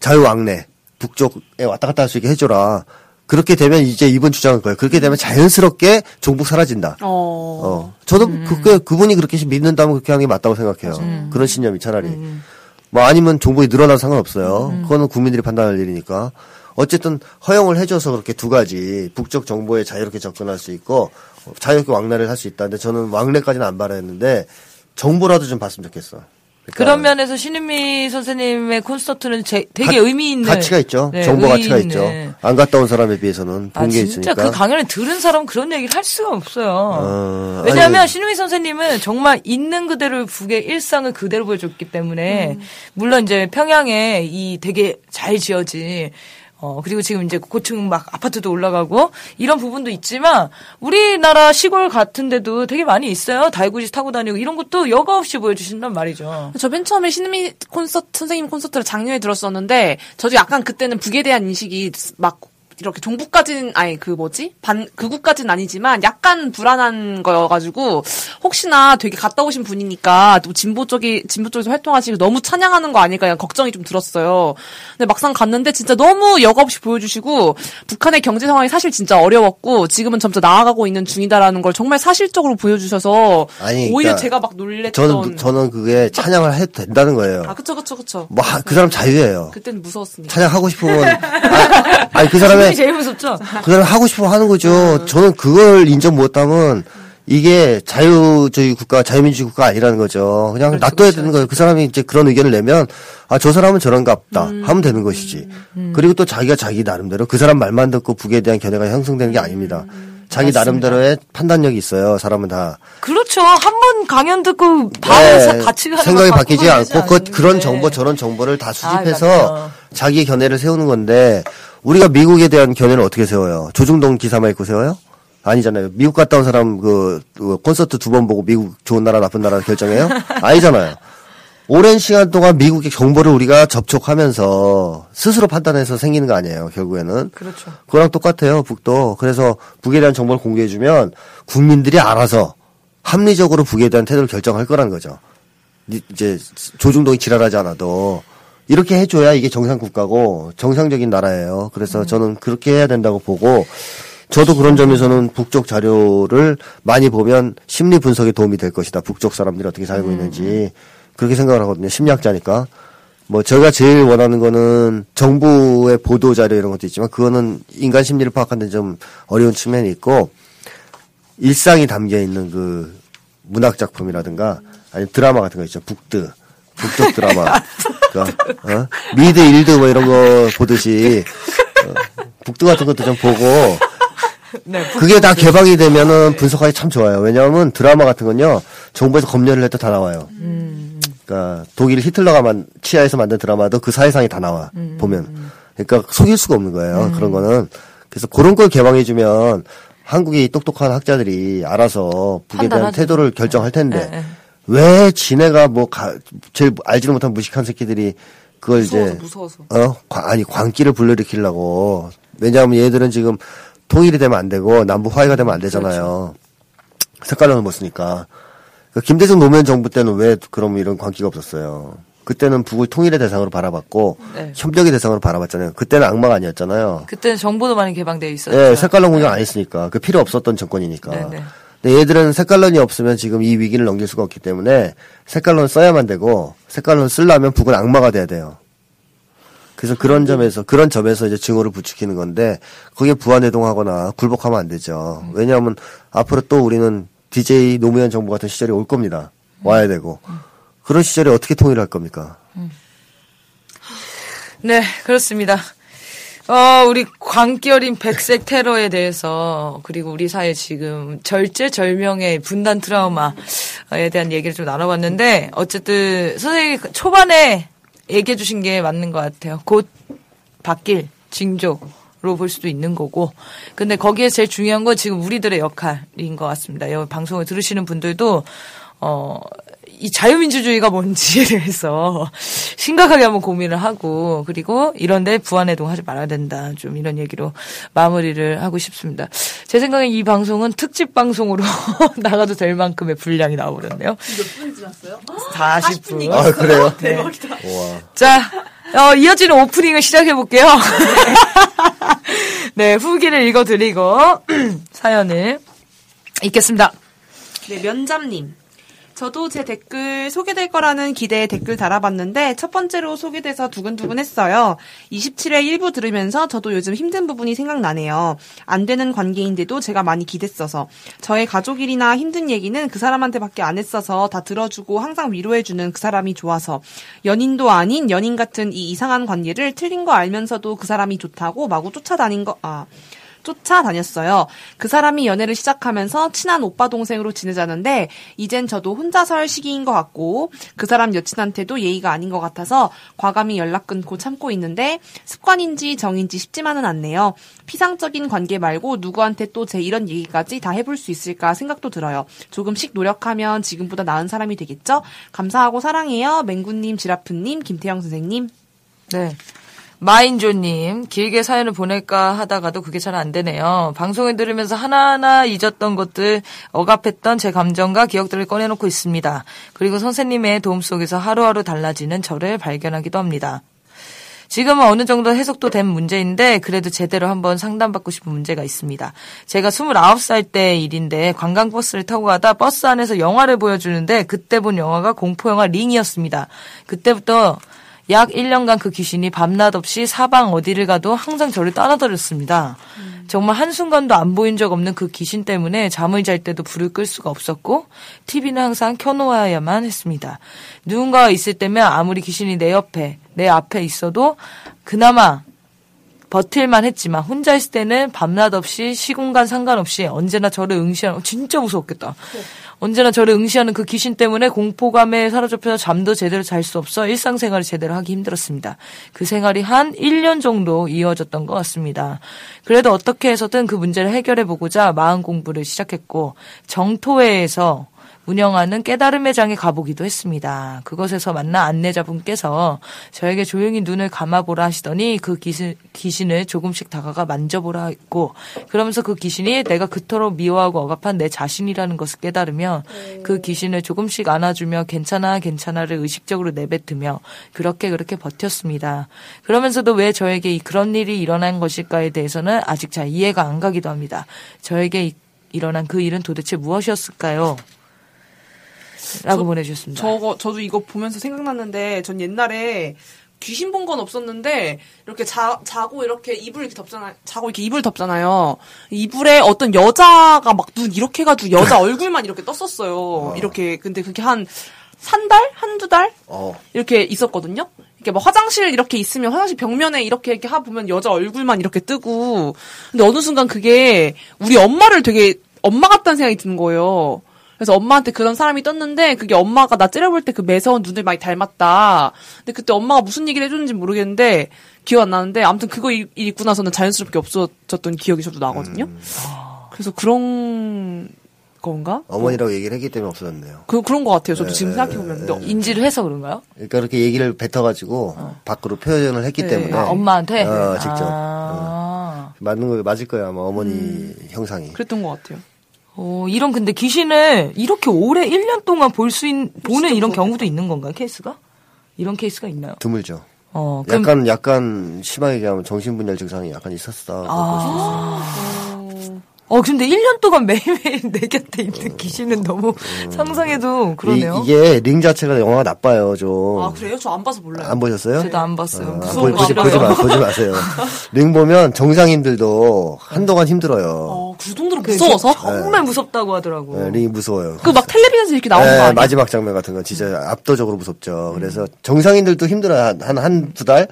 자유 왕래, 북쪽에 왔다 갔다 할 수 있게 해줘라. 그렇게 되면 이제 이번 주장은 거예요. 그렇게 되면 자연스럽게 종북 사라진다. 어. 어. 저도 음. 그, 그분이 그렇게 믿는다면 그렇게 하는 게 맞다고 생각해요. 음. 그런 신념이 차라리. 음. 뭐 아니면 종북이 늘어나도 상관없어요. 음. 그거는 국민들이 판단할 일이니까. 어쨌든 허용을 해줘서 그렇게 두 가지, 북쪽 정보에 자유롭게 접근할 수 있고 자유롭게 왕래를 할 수 있다. 근데 저는 왕래까지는 안 바라는데 정보라도 좀 봤으면 좋겠어. 그러니까 그런 면에서 신은미 선생님의 콘서트는 제, 되게 가, 의미 있는 가치가 있죠. 네, 정보 가치가 있는. 있죠. 안 갔다 온 사람에 비해서는 본 게 아, 있으니까. 진짜 그 강연을 들은 사람은 그런 얘기를 할 수가 없어요. 어, 왜냐하면 아니, 신은미 선생님은 정말 있는 그대로 북의 일상을 그대로 보여줬기 때문에 음. 물론 이제 평양에 이 되게 잘 지어진 어, 그리고 지금 이제 고층 막 아파트도 올라가고 이런 부분도 있지만 우리나라 시골 같은 데도 되게 많이 있어요. 달구지 타고 다니고 이런 것도 여과 없이 보여주신단 말이죠. 저 맨 처음에 신은미 콘서트, 선생님 콘서트를 작년에 들었었는데 저도 약간 그때는 북에 대한 인식이 막 이렇게 종북까지는, 아니, 그 뭐지? 반, 극우까지는 아니지만 약간 불안한 거여가지고, 혹시나 되게 갔다 오신 분이니까, 또 진보 쪽이, 진보 쪽에서 활동하시고 너무 찬양하는 거 아닐까, 걱정이 좀 들었어요. 근데 막상 갔는데 진짜 너무 여과 없이 보여주시고, 북한의 경제 상황이 사실 진짜 어려웠고, 지금은 점점 나아가고 있는 중이다라는 걸 정말 사실적으로 보여주셔서, 아니, 오히려 그러니까 제가 막 놀랬던. 저는, 저는 그게 찬양을 해도 된다는 거예요. 아, 그쵸, 그쵸, 그쵸. 뭐, 그 사람 자유예요. 그때는 무서웠습니다. 찬양하고 싶으면, 아, 아니, 그 사람의 제일 무섭죠? 그냥 하고 싶으면 하는 거죠. 저는 그걸 인정 못하면 이게 자유주의 국가, 자유민주주의 국가가 아니라는 거죠. 그냥 그렇지, 놔둬야 그렇지, 되는 거예요. 그 사람이 이제 그런 의견을 내면, 아, 저 사람은 저런갑다. 음, 하면 되는 것이지. 음. 그리고 또 자기가 자기 나름대로 그 사람 말만 듣고 북에 대한 견해가 형성되는 게 아닙니다. 음. 자기 맞습니다. 나름대로의 판단력이 있어요. 사람은 다. 그렇죠. 한 번 강연 듣고 바로 네, 같이 가는 생각이 바뀌지 않고 그, 그런 정보 저런 정보를 다 수집해서 아, 자기의 견해를 세우는 건데 우리가 미국에 대한 견해는 어떻게 세워요? 조중동 기사만 읽고 세워요? 아니잖아요. 미국 갔다 온 사람 그, 그 콘서트 두 번 보고 미국 좋은 나라 나쁜 나라 결정해요? 아니잖아요. 오랜 시간 동안 미국의 정보를 우리가 접촉하면서 스스로 판단해서 생기는 거 아니에요, 결국에는. 그렇죠. 그거랑 똑같아요, 북도. 그래서 북에 대한 정보를 공개해주면 국민들이 알아서 합리적으로 북에 대한 태도를 결정할 거란 거죠. 이제 조중동이 지랄하지 않아도. 이렇게 해줘야 이게 정상 국가고 정상적인 나라예요. 그래서 음. 저는 그렇게 해야 된다고 보고 저도 그런 점에서는 북쪽 자료를 많이 보면 심리 분석에 도움이 될 것이다. 북쪽 사람들이 어떻게 살고 음. 있는지. 그렇게 생각을 하거든요. 심리학자니까. 뭐, 저희가 제일 원하는 거는 정부의 보도자료 이런 것도 있지만, 그거는 인간 심리를 파악하는 데 좀 어려운 측면이 있고, 일상이 담겨있는 그 문학작품이라든가, 아니면 드라마 같은 거 있죠. 북드. 북쪽 드라마. 그러니까, 어? 미드, 일드 뭐 이런 거 보듯이, 어, 북드 같은 것도 좀 보고, 네, 그게 다 개방이 되면은 분석하기 참 좋아요. 왜냐하면 드라마 같은 건요, 정부에서 검열을 해도 다 나와요. 음. 그러니까 독일 히틀러가 만, 치하에서 만든 드라마도 그 사회상이 다 나와 음, 보면 그러니까 속일 수가 없는 거예요. 음. 그런 거는 그래서 그런 걸 개방해주면 한국이 똑똑한 학자들이 알아서 북에 대한 태도를 결정할 텐데 네, 네. 왜 지네가 뭐 가, 제일 알지도 못한 무식한 새끼들이 그걸 무서워서, 이제 무서워서. 어 과, 아니 광기를 불러일으키려고 왜냐하면 얘들은 지금 통일이 되면 안 되고 남북 화해가 되면 안 되잖아요. 그렇죠. 색깔론을 못 쓰니까. 김대중 노무현 정부 때는 왜 그럼 이런 광기가 없었어요. 그때는 북을 통일의 대상으로 바라봤고 네. 협력의 대상으로 바라봤잖아요. 그때는 악마가 아니었잖아요. 그때는 정보도 많이 개방되어 있었죠. 네, 색깔론 공격 안 했으니까. 그 필요 없었던 정권이니까. 네, 네. 근데 얘들은 색깔론이 없으면 지금 이 위기를 넘길 수가 없기 때문에 색깔론 써야만 되고 색깔론 쓰려면 북은 악마가 돼야 돼요. 그래서 그런 점에서 그런 점에서 이제 증오를 부추기는 건데 거기에 부안해동하거나 굴복하면 안 되죠. 왜냐하면 앞으로 또 우리는 디제이 노무현 정부 같은 시절이 올 겁니다. 와야 되고. 음. 그런 시절에 어떻게 통일할 겁니까? 음. 네, 그렇습니다. 어, 우리 광기 어린 백색 테러에 대해서 그리고 우리 사회 지금 절제절명의 분단 트라우마에 대한 얘기를 좀 나눠봤는데 어쨌든 선생님이 초반에 얘기해 주신 게 맞는 것 같아요. 곧 바뀔 징조. 로 볼 수도 있는 거고. 근데 거기에 제일 중요한 건 지금 우리들의 역할인 것 같습니다. 방송을 들으시는 분들도 어 이 자유민주주의가 뭔지에 대해서 심각하게 한번 고민을 하고, 그리고 이런데 부안해동 하지 말아야 된다. 좀 이런 얘기로 마무리를 하고 싶습니다. 제 생각엔 이 방송은 특집 방송으로 나가도 될 만큼의 분량이 나와버렸네요. 몇 분이 지났어요? 사십 분. 아, 그래요? 네. 대박이다. 우와. 자, 어, 이어지는 오프닝을 시작해볼게요. 네, 후기를 읽어드리고 사연을 읽겠습니다. 네, 면잡님. 저도 제 댓글 소개될 거라는 기대에 댓글 달아봤는데 첫 번째로 소개돼서 두근두근했어요. 이십칠 회 일 부 들으면서 저도 요즘 힘든 부분이 생각나네요. 안 되는 관계인데도 제가 많이 기댔어서. 저의 가족 일이나 힘든 얘기는 그 사람한테밖에 안 했어서 다 들어주고 항상 위로해주는 그 사람이 좋아서. 연인도 아닌 연인 같은 이 이상한 관계를 틀린 거 알면서도 그 사람이 좋다고 마구 쫓아다닌 거... 아... 쫓아다녔어요. 그 사람이 연애를 시작하면서 친한 오빠 동생으로 지내자는데 이젠 저도 혼자 설 시기인 것 같고 그 사람 여친한테도 예의가 아닌 것 같아서 과감히 연락 끊고 참고 있는데 습관인지 정인지 쉽지만은 않네요. 피상적인 관계 말고 누구한테 또 제 이런 얘기까지 다 해볼 수 있을까 생각도 들어요. 조금씩 노력하면 지금보다 나은 사람이 되겠죠? 감사하고 사랑해요. 맹구님, 지라프님, 김태형 선생님. 네. 마인조님, 길게 사연을 보낼까 하다가도 그게 잘 안 되네요. 방송을 들으면서 하나하나 잊었던 것들, 억압했던 제 감정과 기억들을 꺼내놓고 있습니다. 그리고 선생님의 도움 속에서 하루하루 달라지는 저를 발견하기도 합니다. 지금은 어느 정도 해석도 된 문제인데 그래도 제대로 한번 상담받고 싶은 문제가 있습니다. 제가 스물아홉 살 때 일인데 관광버스를 타고 가다 버스 안에서 영화를 보여주는데 그때 본 영화가 공포영화 링이었습니다. 그때부터 약 일 년간 그 귀신이 밤낮 없이 사방 어디를 가도 항상 저를 따라다녔습니다. 음. 정말 한순간도 안 보인 적 없는 그 귀신 때문에 잠을 잘 때도 불을 끌 수가 없었고 티비는 항상 켜놓아야만 했습니다. 누군가가 있을 때면 아무리 귀신이 내 옆에, 내 앞에 있어도 그나마 버틸만 했지만 혼자 있을 때는 밤낮 없이 시공간 상관없이 언제나 저를 응시하는, 진짜 무서웠겠다. 네. 언제나 저를 응시하는 그 귀신 때문에 공포감에 사로잡혀서 잠도 제대로 잘 수 없어 일상생활을 제대로 하기 힘들었습니다. 그 생활이 한 일 년 정도 이어졌던 것 같습니다. 그래도 어떻게 해서든 그 문제를 해결해보고자 마음 공부를 시작했고 정토회에서 운영하는 깨달음의 장에 가보기도 했습니다. 그것에서 만난 안내자분께서 저에게 조용히 눈을 감아보라 하시더니 그 귀신, 귀신을 조금씩 다가가 만져보라 했고 그러면서 그 귀신이 내가 그토록 미워하고 억압한 내 자신이라는 것을 깨달으며 그 귀신을 조금씩 안아주며 괜찮아 괜찮아를 의식적으로 내뱉으며 그렇게 그렇게 버텼습니다. 그러면서도 왜 저에게 그런 일이 일어난 것일까에 대해서는 아직 잘 이해가 안 가기도 합니다. 저에게 일어난 그 일은 도대체 무엇이었을까요? 라고 보내주셨습니다. 저거, 저도 이거 보면서 생각났는데, 전 옛날에 귀신 본 건 없었는데, 이렇게 자, 자고 이렇게 이불 이렇게 덮잖아요. 자고 이렇게 이불 덮잖아요. 이불에 어떤 여자가 막 눈 이렇게 해가지고 여자 얼굴만 이렇게 떴었어요. 어. 이렇게. 근데 그게 한, 한 달? 한두 달? 어. 이렇게 있었거든요? 이렇게 막 화장실 이렇게 있으면 화장실 벽면에 이렇게 이렇게 하 보면 여자 얼굴만 이렇게 뜨고. 근데 어느 순간 그게 우리 엄마를 되게 엄마 같다는 생각이 드는 거예요. 그래서 엄마한테 그런 사람이 떴는데 그게 엄마가 나 째려볼 때 그 매서운 눈을 많이 닮았다. 근데 그때 엄마가 무슨 얘기를 해줬는지 모르겠는데 기억 안 나는데 아무튼 그거 읽고 나서는 자연스럽게 없어졌던 기억이 저도 나거든요. 음. 그래서 그런 건가? 어머니라고 얘기를 했기 때문에 없어졌네요. 그, 그런 것 같아요. 저도 네, 지금 생각해보면. 네, 네. 인지를 해서 그런가요? 그러니까 그렇게 얘기를 뱉어가지고 어. 밖으로 표현을 했기 네. 때문에. 아, 엄마한테? 어, 직접. 아. 어. 맞는 거 맞을 거예요. 아마 어머니 음. 형상이. 그랬던 것 같아요. 어, 이런, 근데 귀신을 이렇게 오래 일 년 동안 볼 수 있는, 보는 이런 경우도 있는 건가요, 케이스가? 이런 케이스가 있나요? 드물죠. 어, 그럼... 약간, 약간, 심하게 얘기하면 정신분열 증상이 약간 있었다. 아. 어, 근데 일 년 동안 매일매일 내 곁에 있는 귀신은 너무 음. 상상해도 그러네요. 이, 이게 링 자체가 영화가 나빠요, 좀. 아, 그래요? 저 안 봐서 몰라요. 안 보셨어요? 저도 안 봤어요. 어, 무서운 거 보지, 보지, 마, 보지 마세요. 링 보면 정상인들도 한동안 힘들어요. 어, 그 정도로 무서워서? 정말 무섭다고 하더라고. 네, 링이 무서워요. 그 막 텔레비전에서 이렇게 나오는 네, 거 아니에요? 마지막 장면 같은 건 진짜 음. 압도적으로 무섭죠. 그래서 정상인들도 힘들어요. 한, 한, 한두 달?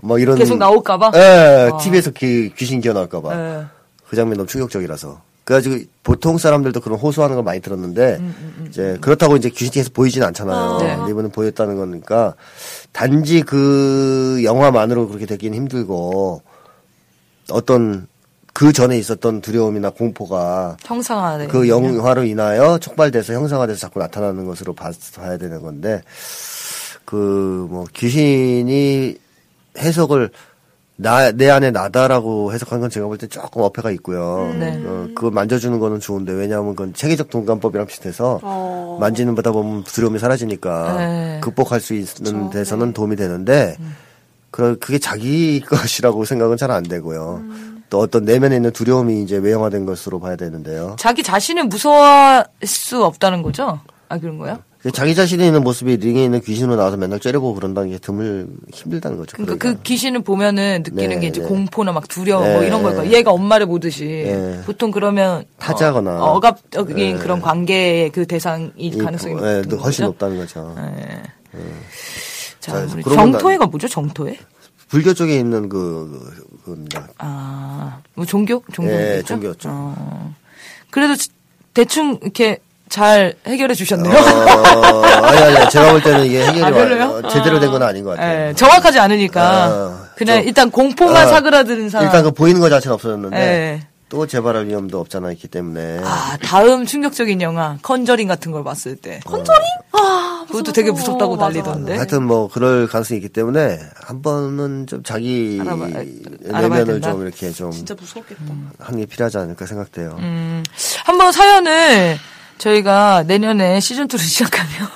뭐 이런. 계속 나올까봐? 네, 아. 티비에서 귀, 귀신 기어나올까봐. 네. 그 장면 너무 충격적이라서. 그래가지고 보통 사람들도 그런 호소하는 걸 많이 들었는데 음, 음, 이제 그렇다고 이제 귀신이 계속 보이지는 않잖아요. 네. 이분은 보였다는 거니까 단지 그 영화만으로 그렇게 되기는 힘들고 어떤 그 전에 있었던 두려움이나 공포가 형상화돼 그 영화로 인하여 촉발돼서 형상화돼서 자꾸 나타나는 것으로 봐야 되는 건데, 그 뭐 귀신이 해석을 나, 내 안에 나다라고 해석한 건 제가 볼 때 조금 어폐가 있고요. 네. 어, 그거 만져주는 거는 좋은데, 왜냐하면 그건 체계적 동감법이랑 비슷해서 어... 만지는 보다 보면 두려움이 사라지니까 네. 극복할 수 있는 그렇죠. 데서는 네. 도움이 되는데 음. 그, 그게 자기 것이라고 생각은 잘 안 되고요. 음. 또 어떤 내면에 있는 두려움이 이제 외형화된 것으로 봐야 되는데요. 자기 자신을 무서워할 수 없다는 거죠? 아, 그런 거요? 자기 자신이 있는 모습이 링에 있는 귀신으로 나와서 맨날 째려보고 그런다는 게 드물, 힘들다는 거죠. 그러니까, 그러니까. 그 귀신을 보면은 느끼는 네, 게 이제 네. 공포나 막 두려워 네, 뭐 이런 걸까. 네. 얘가 엄마를 보듯이. 네. 보통 그러면. 타자거나. 어, 억압적인 네. 그런 관계의 그 대상일 가능성이 높 네, 훨씬 거죠? 높다는 거죠. 네. 네. 자, 자 정토회가 뭐죠? 정토회? 불교 쪽에 있는 그, 그겁니다. 아, 뭐 종교? 종교죠? 네, 종교였죠. 어. 그래도 대충 이렇게 잘 해결해 주셨네요. 어, 아니, 아니, 제가 볼 때는 이게 해결이 아, 와, 제대로 된 건 아닌 것 같아요. 에, 정확하지 않으니까. 에, 그냥 좀, 일단 공포만 아, 사그라드는 상황. 일단 그 보이는 것 자체는 없어졌는데 에. 또 재발할 위험도 없잖아 있기 때문에. 아, 다음 충격적인 영화 컨저링 같은 걸 봤을 때. 컨저링? 어. 아, 그것도 되게 무섭다고 맞아, 난리던데. 맞아. 하여튼 뭐 그럴 가능성이 있기 때문에 한 번은 좀 자기 알아봐, 내면을 좀 이렇게 좀. 진짜 무섭겠다. 하는 게 필요하지 않을까 생각돼요. 음, 한번 사연을 저희가 내년에 시즌이를 시작하면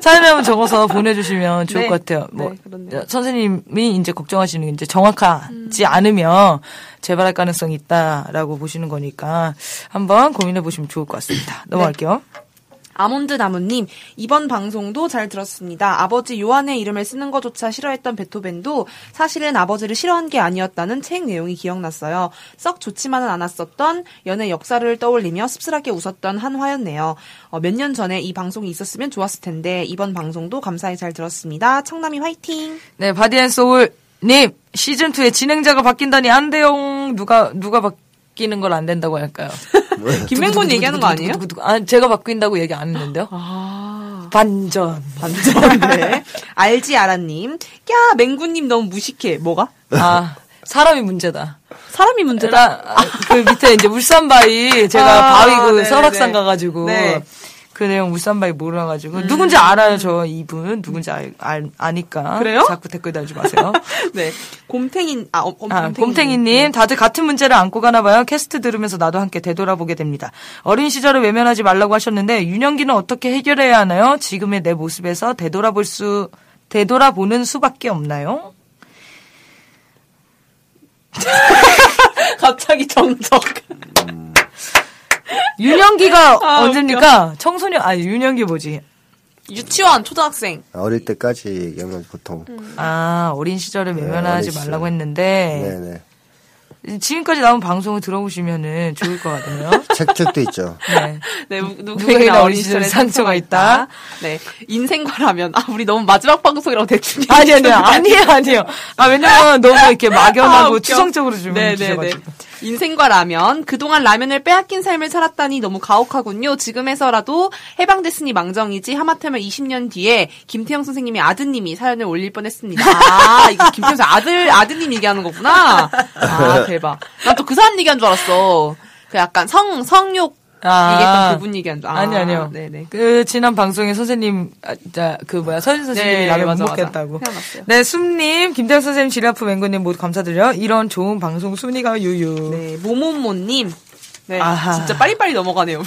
사연을 한번 적어서 보내주시면 좋을 네, 것 같아요. 뭐, 네, 선생님이 이제 걱정하시는 게 이제 정확하지 음. 않으면 재발할 가능성이 있다라고 보시는 거니까 한번 고민해보시면 좋을 것 같습니다. 넘어갈게요. 네. 아몬드나무님, 이번 방송도 잘 들었습니다. 아버지 요한의 이름을 쓰는 것조차 싫어했던 베토벤도 사실은 아버지를 싫어한 게 아니었다는 책 내용이 기억났어요. 썩 좋지만은 않았었던 연애 역사를 떠올리며 씁쓸하게 웃었던 한화였네요. 어, 몇 년 전에 이 방송이 있었으면 좋았을 텐데 이번 방송도 감사히 잘 들었습니다. 청남이 화이팅! 네, 바디앤소울님, 시즌이의 진행자가 바뀐다니 안 돼요. 누가, 누가 바뀌 바뀌는 걸 안 된다고 할까요? 김맹곤 얘기하는 거 아니에요? 아, 제가 바뀐다고 얘기 안 했는데요? 아. 반전. 반전. 네. 알지, 아라님. 야, 맹군님 너무 무식해. 뭐가? 아, 사람이 문제다. 사람이 문제다? 아, 그 밑에 이제 울산바위, 제가 아, 바위 그 설악산 가가지고. 네. 그 내용 울산바위 몰라가지고. 음. 누군지 알아요, 저 이분. 누군지 알, 알, 아니까. 그래요? 자꾸 댓글 달지 마세요. 네. 곰탱이, 아, 어, 곰탱이. 아, 곰탱이님. 네. 다들 같은 문제를 안고 가나봐요. 캐스트 들으면서 나도 함께 되돌아보게 됩니다. 어린 시절을 외면하지 말라고 하셨는데, 유년기는 어떻게 해결해야 하나요? 지금의 내 모습에서 되돌아볼 수, 되돌아보는 수밖에 없나요? 갑자기 정적. 유년기가 아, 언제입니까? 웃겨. 청소년, 아니, 유년기 뭐지? 유치원, 초등학생. 어릴 때까지, 보통. 음. 아, 어린 시절을 외면하지 네, 말라고 했는데. 네네. 지금까지 나온 방송을 들어보시면은 좋을 것 같아요. 책, 책도 있죠. 네. 네, 누구에게나 어린 시절에 상처가 있다. 있다. 네. 인생과라면. 아, 우리 너무 마지막 방송이라고 대충. 아니, 아니, 아니에요, 아니에요. 아, 왜냐면 너무 이렇게 막연하고 아, 추상적으로 주면 주셔가지고. 인생과 라면, 그동안 라면을 빼앗긴 삶을 살았다니 너무 가혹하군요. 지금에서라도 해방됐으니 망정이지. 하마터면 이십 년 뒤에 김태형 선생님이 아드님이 사연을 올릴 뻔했습니다. 아, 이거 김태형 선생님 아들, 아드님 얘기하는 거구나. 아, 대박. 난 또 그 사람 얘기한 줄 알았어. 그 약간 성, 성욕 아, 얘기했던 그분 얘기한 줄 알았어. 아, 아니, 아니요. 네네. 그 지난 방송에 선생님, 아, 자, 그 뭐야, 서신 선생님이 라면 못 먹겠다고. 태어났어요. 네, 숨님, 김대중 선생님, 지라프 맹구님 모두 감사드려요. 이런 좋은 방송 순위가 유유. 네, 모모모님. 네. 아하. 진짜 빨리빨리 넘어가네요, 우리.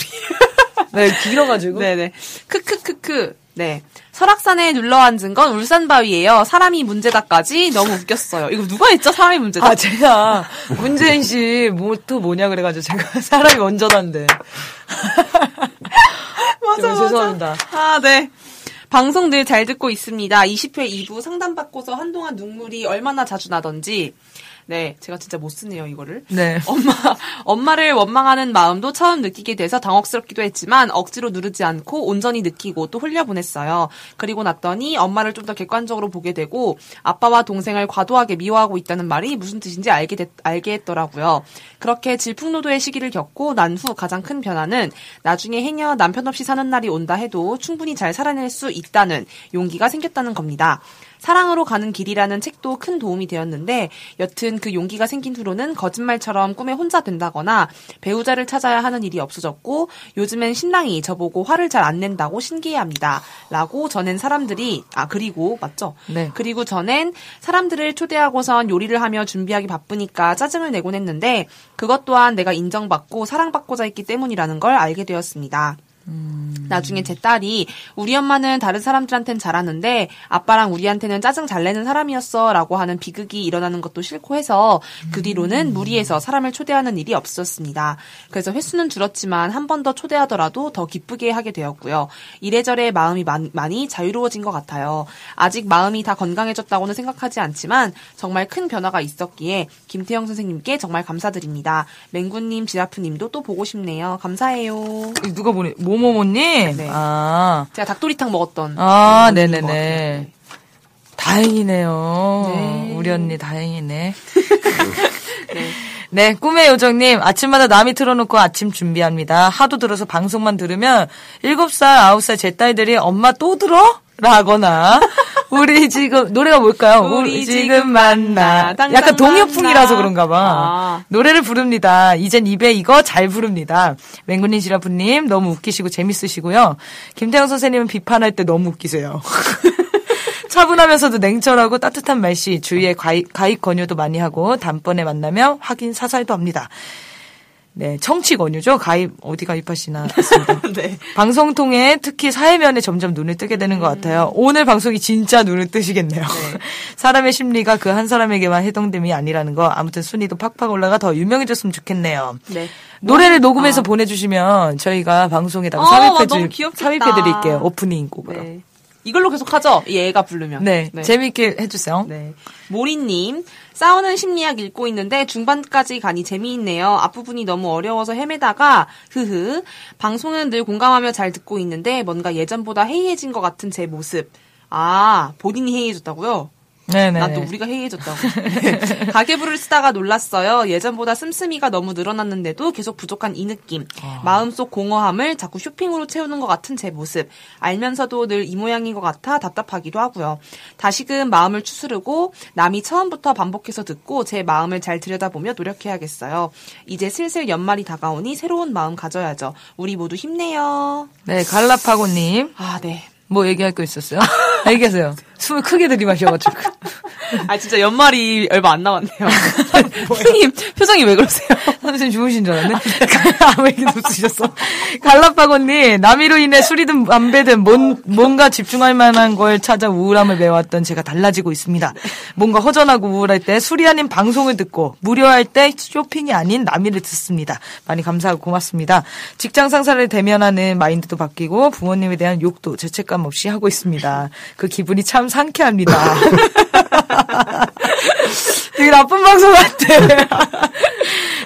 네, 길어가지고. 네네. 크크크크. 네. 설악산에 눌러 앉은 건 울산바위예요. 사람이 문제다까지 너무 웃겼어요. 이거 누가 했죠? 사람이 문제다. 아, 제가 문재인 씨 모토 뭐냐 그래가지고 제가 사람이 먼저던데. 맞아, 맞아. 죄송합니다. 아, 네. 방송 늘 잘 듣고 있습니다. 이십 회 이 부 상담받고서 한동안 눈물이 얼마나 자주 나던지. 네, 제가 진짜 못 쓰네요, 이거를. 네. 엄마, 엄마를 원망하는 마음도 처음 느끼게 돼서 당혹스럽기도 했지만 억지로 누르지 않고 온전히 느끼고 또 흘려보냈어요. 그리고 났더니 엄마를 좀 더 객관적으로 보게 되고 아빠와 동생을 과도하게 미워하고 있다는 말이 무슨 뜻인지 알게, 됐, 알게 했더라고요. 그렇게 질풍노도의 시기를 겪고 난 후 가장 큰 변화는 나중에 행여 남편 없이 사는 날이 온다 해도 충분히 잘 살아낼 수 있다는 용기가 생겼다는 겁니다. 사랑으로 가는 길이라는 책도 큰 도움이 되었는데 여튼 그 용기가 생긴 후로는 거짓말처럼 꿈에 혼자 된다거나 배우자를 찾아야 하는 일이 없어졌고 요즘엔 신랑이 저보고 화를 잘 안 낸다고 신기해합니다. 라고 전엔 사람들이 아 그리고 맞죠? 네. 그리고 전엔 사람들을 초대하고선 요리를 하며 준비하기 바쁘니까 짜증을 내곤 했는데 그것 또한 내가 인정받고 사랑받고자 했기 때문이라는 걸 알게 되었습니다. 음... 나중에 제 딸이 우리 엄마는 다른 사람들한텐 잘하는데 아빠랑 우리한테는 짜증 잘 내는 사람이었어 라고 하는 비극이 일어나는 것도 싫고 해서 그 뒤로는 무리해서 사람을 초대하는 일이 없었습니다. 그래서 횟수는 줄었지만 한 번 더 초대하더라도 더 기쁘게 하게 되었고요. 이래저래 마음이 마, 많이 자유로워진 것 같아요. 아직 마음이 다 건강해졌다고는 생각하지 않지만 정말 큰 변화가 있었기에 김태형 선생님께 정말 감사드립니다. 맹구님, 지라프님도 또 보고 싶네요. 감사해요. 누가 보내 모모모님? 네. 아. 제가 닭도리탕 먹었던. 아, 네네네. 다행이네요. 네. 우리 언니 다행이네. 네. 네, 꿈의 요정님. 아침마다 남이 틀어놓고 아침 준비합니다. 하도 들어서 방송만 들으면 일곱 살, 아홉 살 제 딸들이 엄마 또 들어? 라거나. 우리 지금, 노래가 뭘까요? 우리, 우리 지금 만나. 만나. 약간 동요풍이라서 그런가 봐. 아. 노래를 부릅니다. 이젠 입에 이거 잘 부릅니다. 맹군님, 지라프님 너무 웃기시고 재밌으시고요. 김태형 선생님은 비판할 때 너무 웃기세요. 차분하면서도 냉철하고 따뜻한 말씨, 주위에 가입, 가입 권유도 많이 하고 단번에 만나며 확인 사살도 합니다. 네, 청취 권유죠. 가입 어디 가입하시나 했습니다. 네. 방송 통해 특히 사회면에 점점 눈을 뜨게 되는 것 같아요. 음. 오늘 방송이 진짜 눈을 뜨시겠네요. 네. 사람의 심리가 그 한 사람에게만 해당됨이 아니라는 거. 아무튼 순위도 팍팍 올라가 더 유명해졌으면 좋겠네요. 네. 노래를 녹음해서 아. 보내주시면 저희가 방송에다가 삽입해드릴게요. 어, 삽입해드릴게요. 오프닝 곡으로. 네. 이걸로 계속 하죠? 얘가 부르면. 네. 네. 재미있게 해주세요. 네. 모리님, 싸우는 심리학 읽고 있는데 중반까지 가니 재미있네요. 앞부분이 너무 어려워서 헤매다가, 흐흐, 방송은 늘 공감하며 잘 듣고 있는데 뭔가 예전보다 해이해진 것 같은 제 모습. 아, 본인이 해이해졌다고요? 네네. 난 또 우리가 해이해졌다고. 가계부를 쓰다가 놀랐어요. 예전보다 씀씀이가 너무 늘어났는데도 계속 부족한 이 느낌. 어. 마음속 공허함을 자꾸 쇼핑으로 채우는 것 같은 제 모습. 알면서도 늘 이 모양인 것 같아 답답하기도 하고요. 다시금 마음을 추스르고 남이 처음부터 반복해서 듣고 제 마음을 잘 들여다보며 노력해야겠어요. 이제 슬슬 연말이 다가오니 새로운 마음 가져야죠. 우리 모두 힘내요. 네, 갈라파고님. 아, 네. 뭐 얘기할 거 있었어요? 얘기하세요. 숨을 크게 들이마셔가지고. 아, 진짜 연말이 얼마 안 남았네요. 선생님, 표정이 왜 그러세요? 선생님 주무신 줄 알았네? 아무 얘기도 없으셨어. 갈라파고님, 남이로 인해 술이든 담배든 뭔, 뭔가 집중할 만한 걸 찾아 우울함을 메웠던 제가 달라지고 있습니다. 뭔가 허전하고 우울할 때 술이 아닌 방송을 듣고, 무료할 때 쇼핑이 아닌 남이를 듣습니다. 많이 감사하고 고맙습니다. 직장 상사를 대면하는 마인드도 바뀌고, 부모님에 대한 욕도 죄책감 없이 하고 있습니다. 그 기분이 참 상쾌합니다. 되게 나쁜 방송 같아.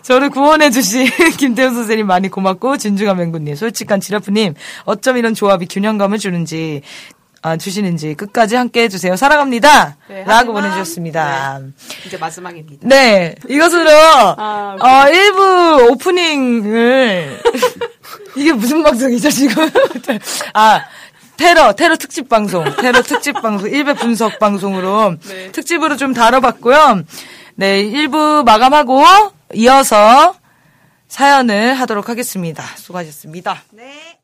저를 구원해주신 김태훈 선생님 많이 고맙고, 진중한 맹구님, 솔직한 지라프님, 어쩜 이런 조합이 균형감을 주는지, 아, 주시는지 끝까지 함께 해주세요. 사랑합니다. 네, 라고 보내주셨습니다. 네, 이제 마지막입니다. 네. 이것으로, 아, 어, 일 부 오프닝을, 이게 무슨 방송이죠, 지금? 아, 테러, 테러 특집 방송, 테러 특집 방송, 일베 분석 방송으로 네. 특집으로 좀 다뤄봤고요. 네, 일 부 마감하고 이어서 사연을 하도록 하겠습니다. 수고하셨습니다. 네.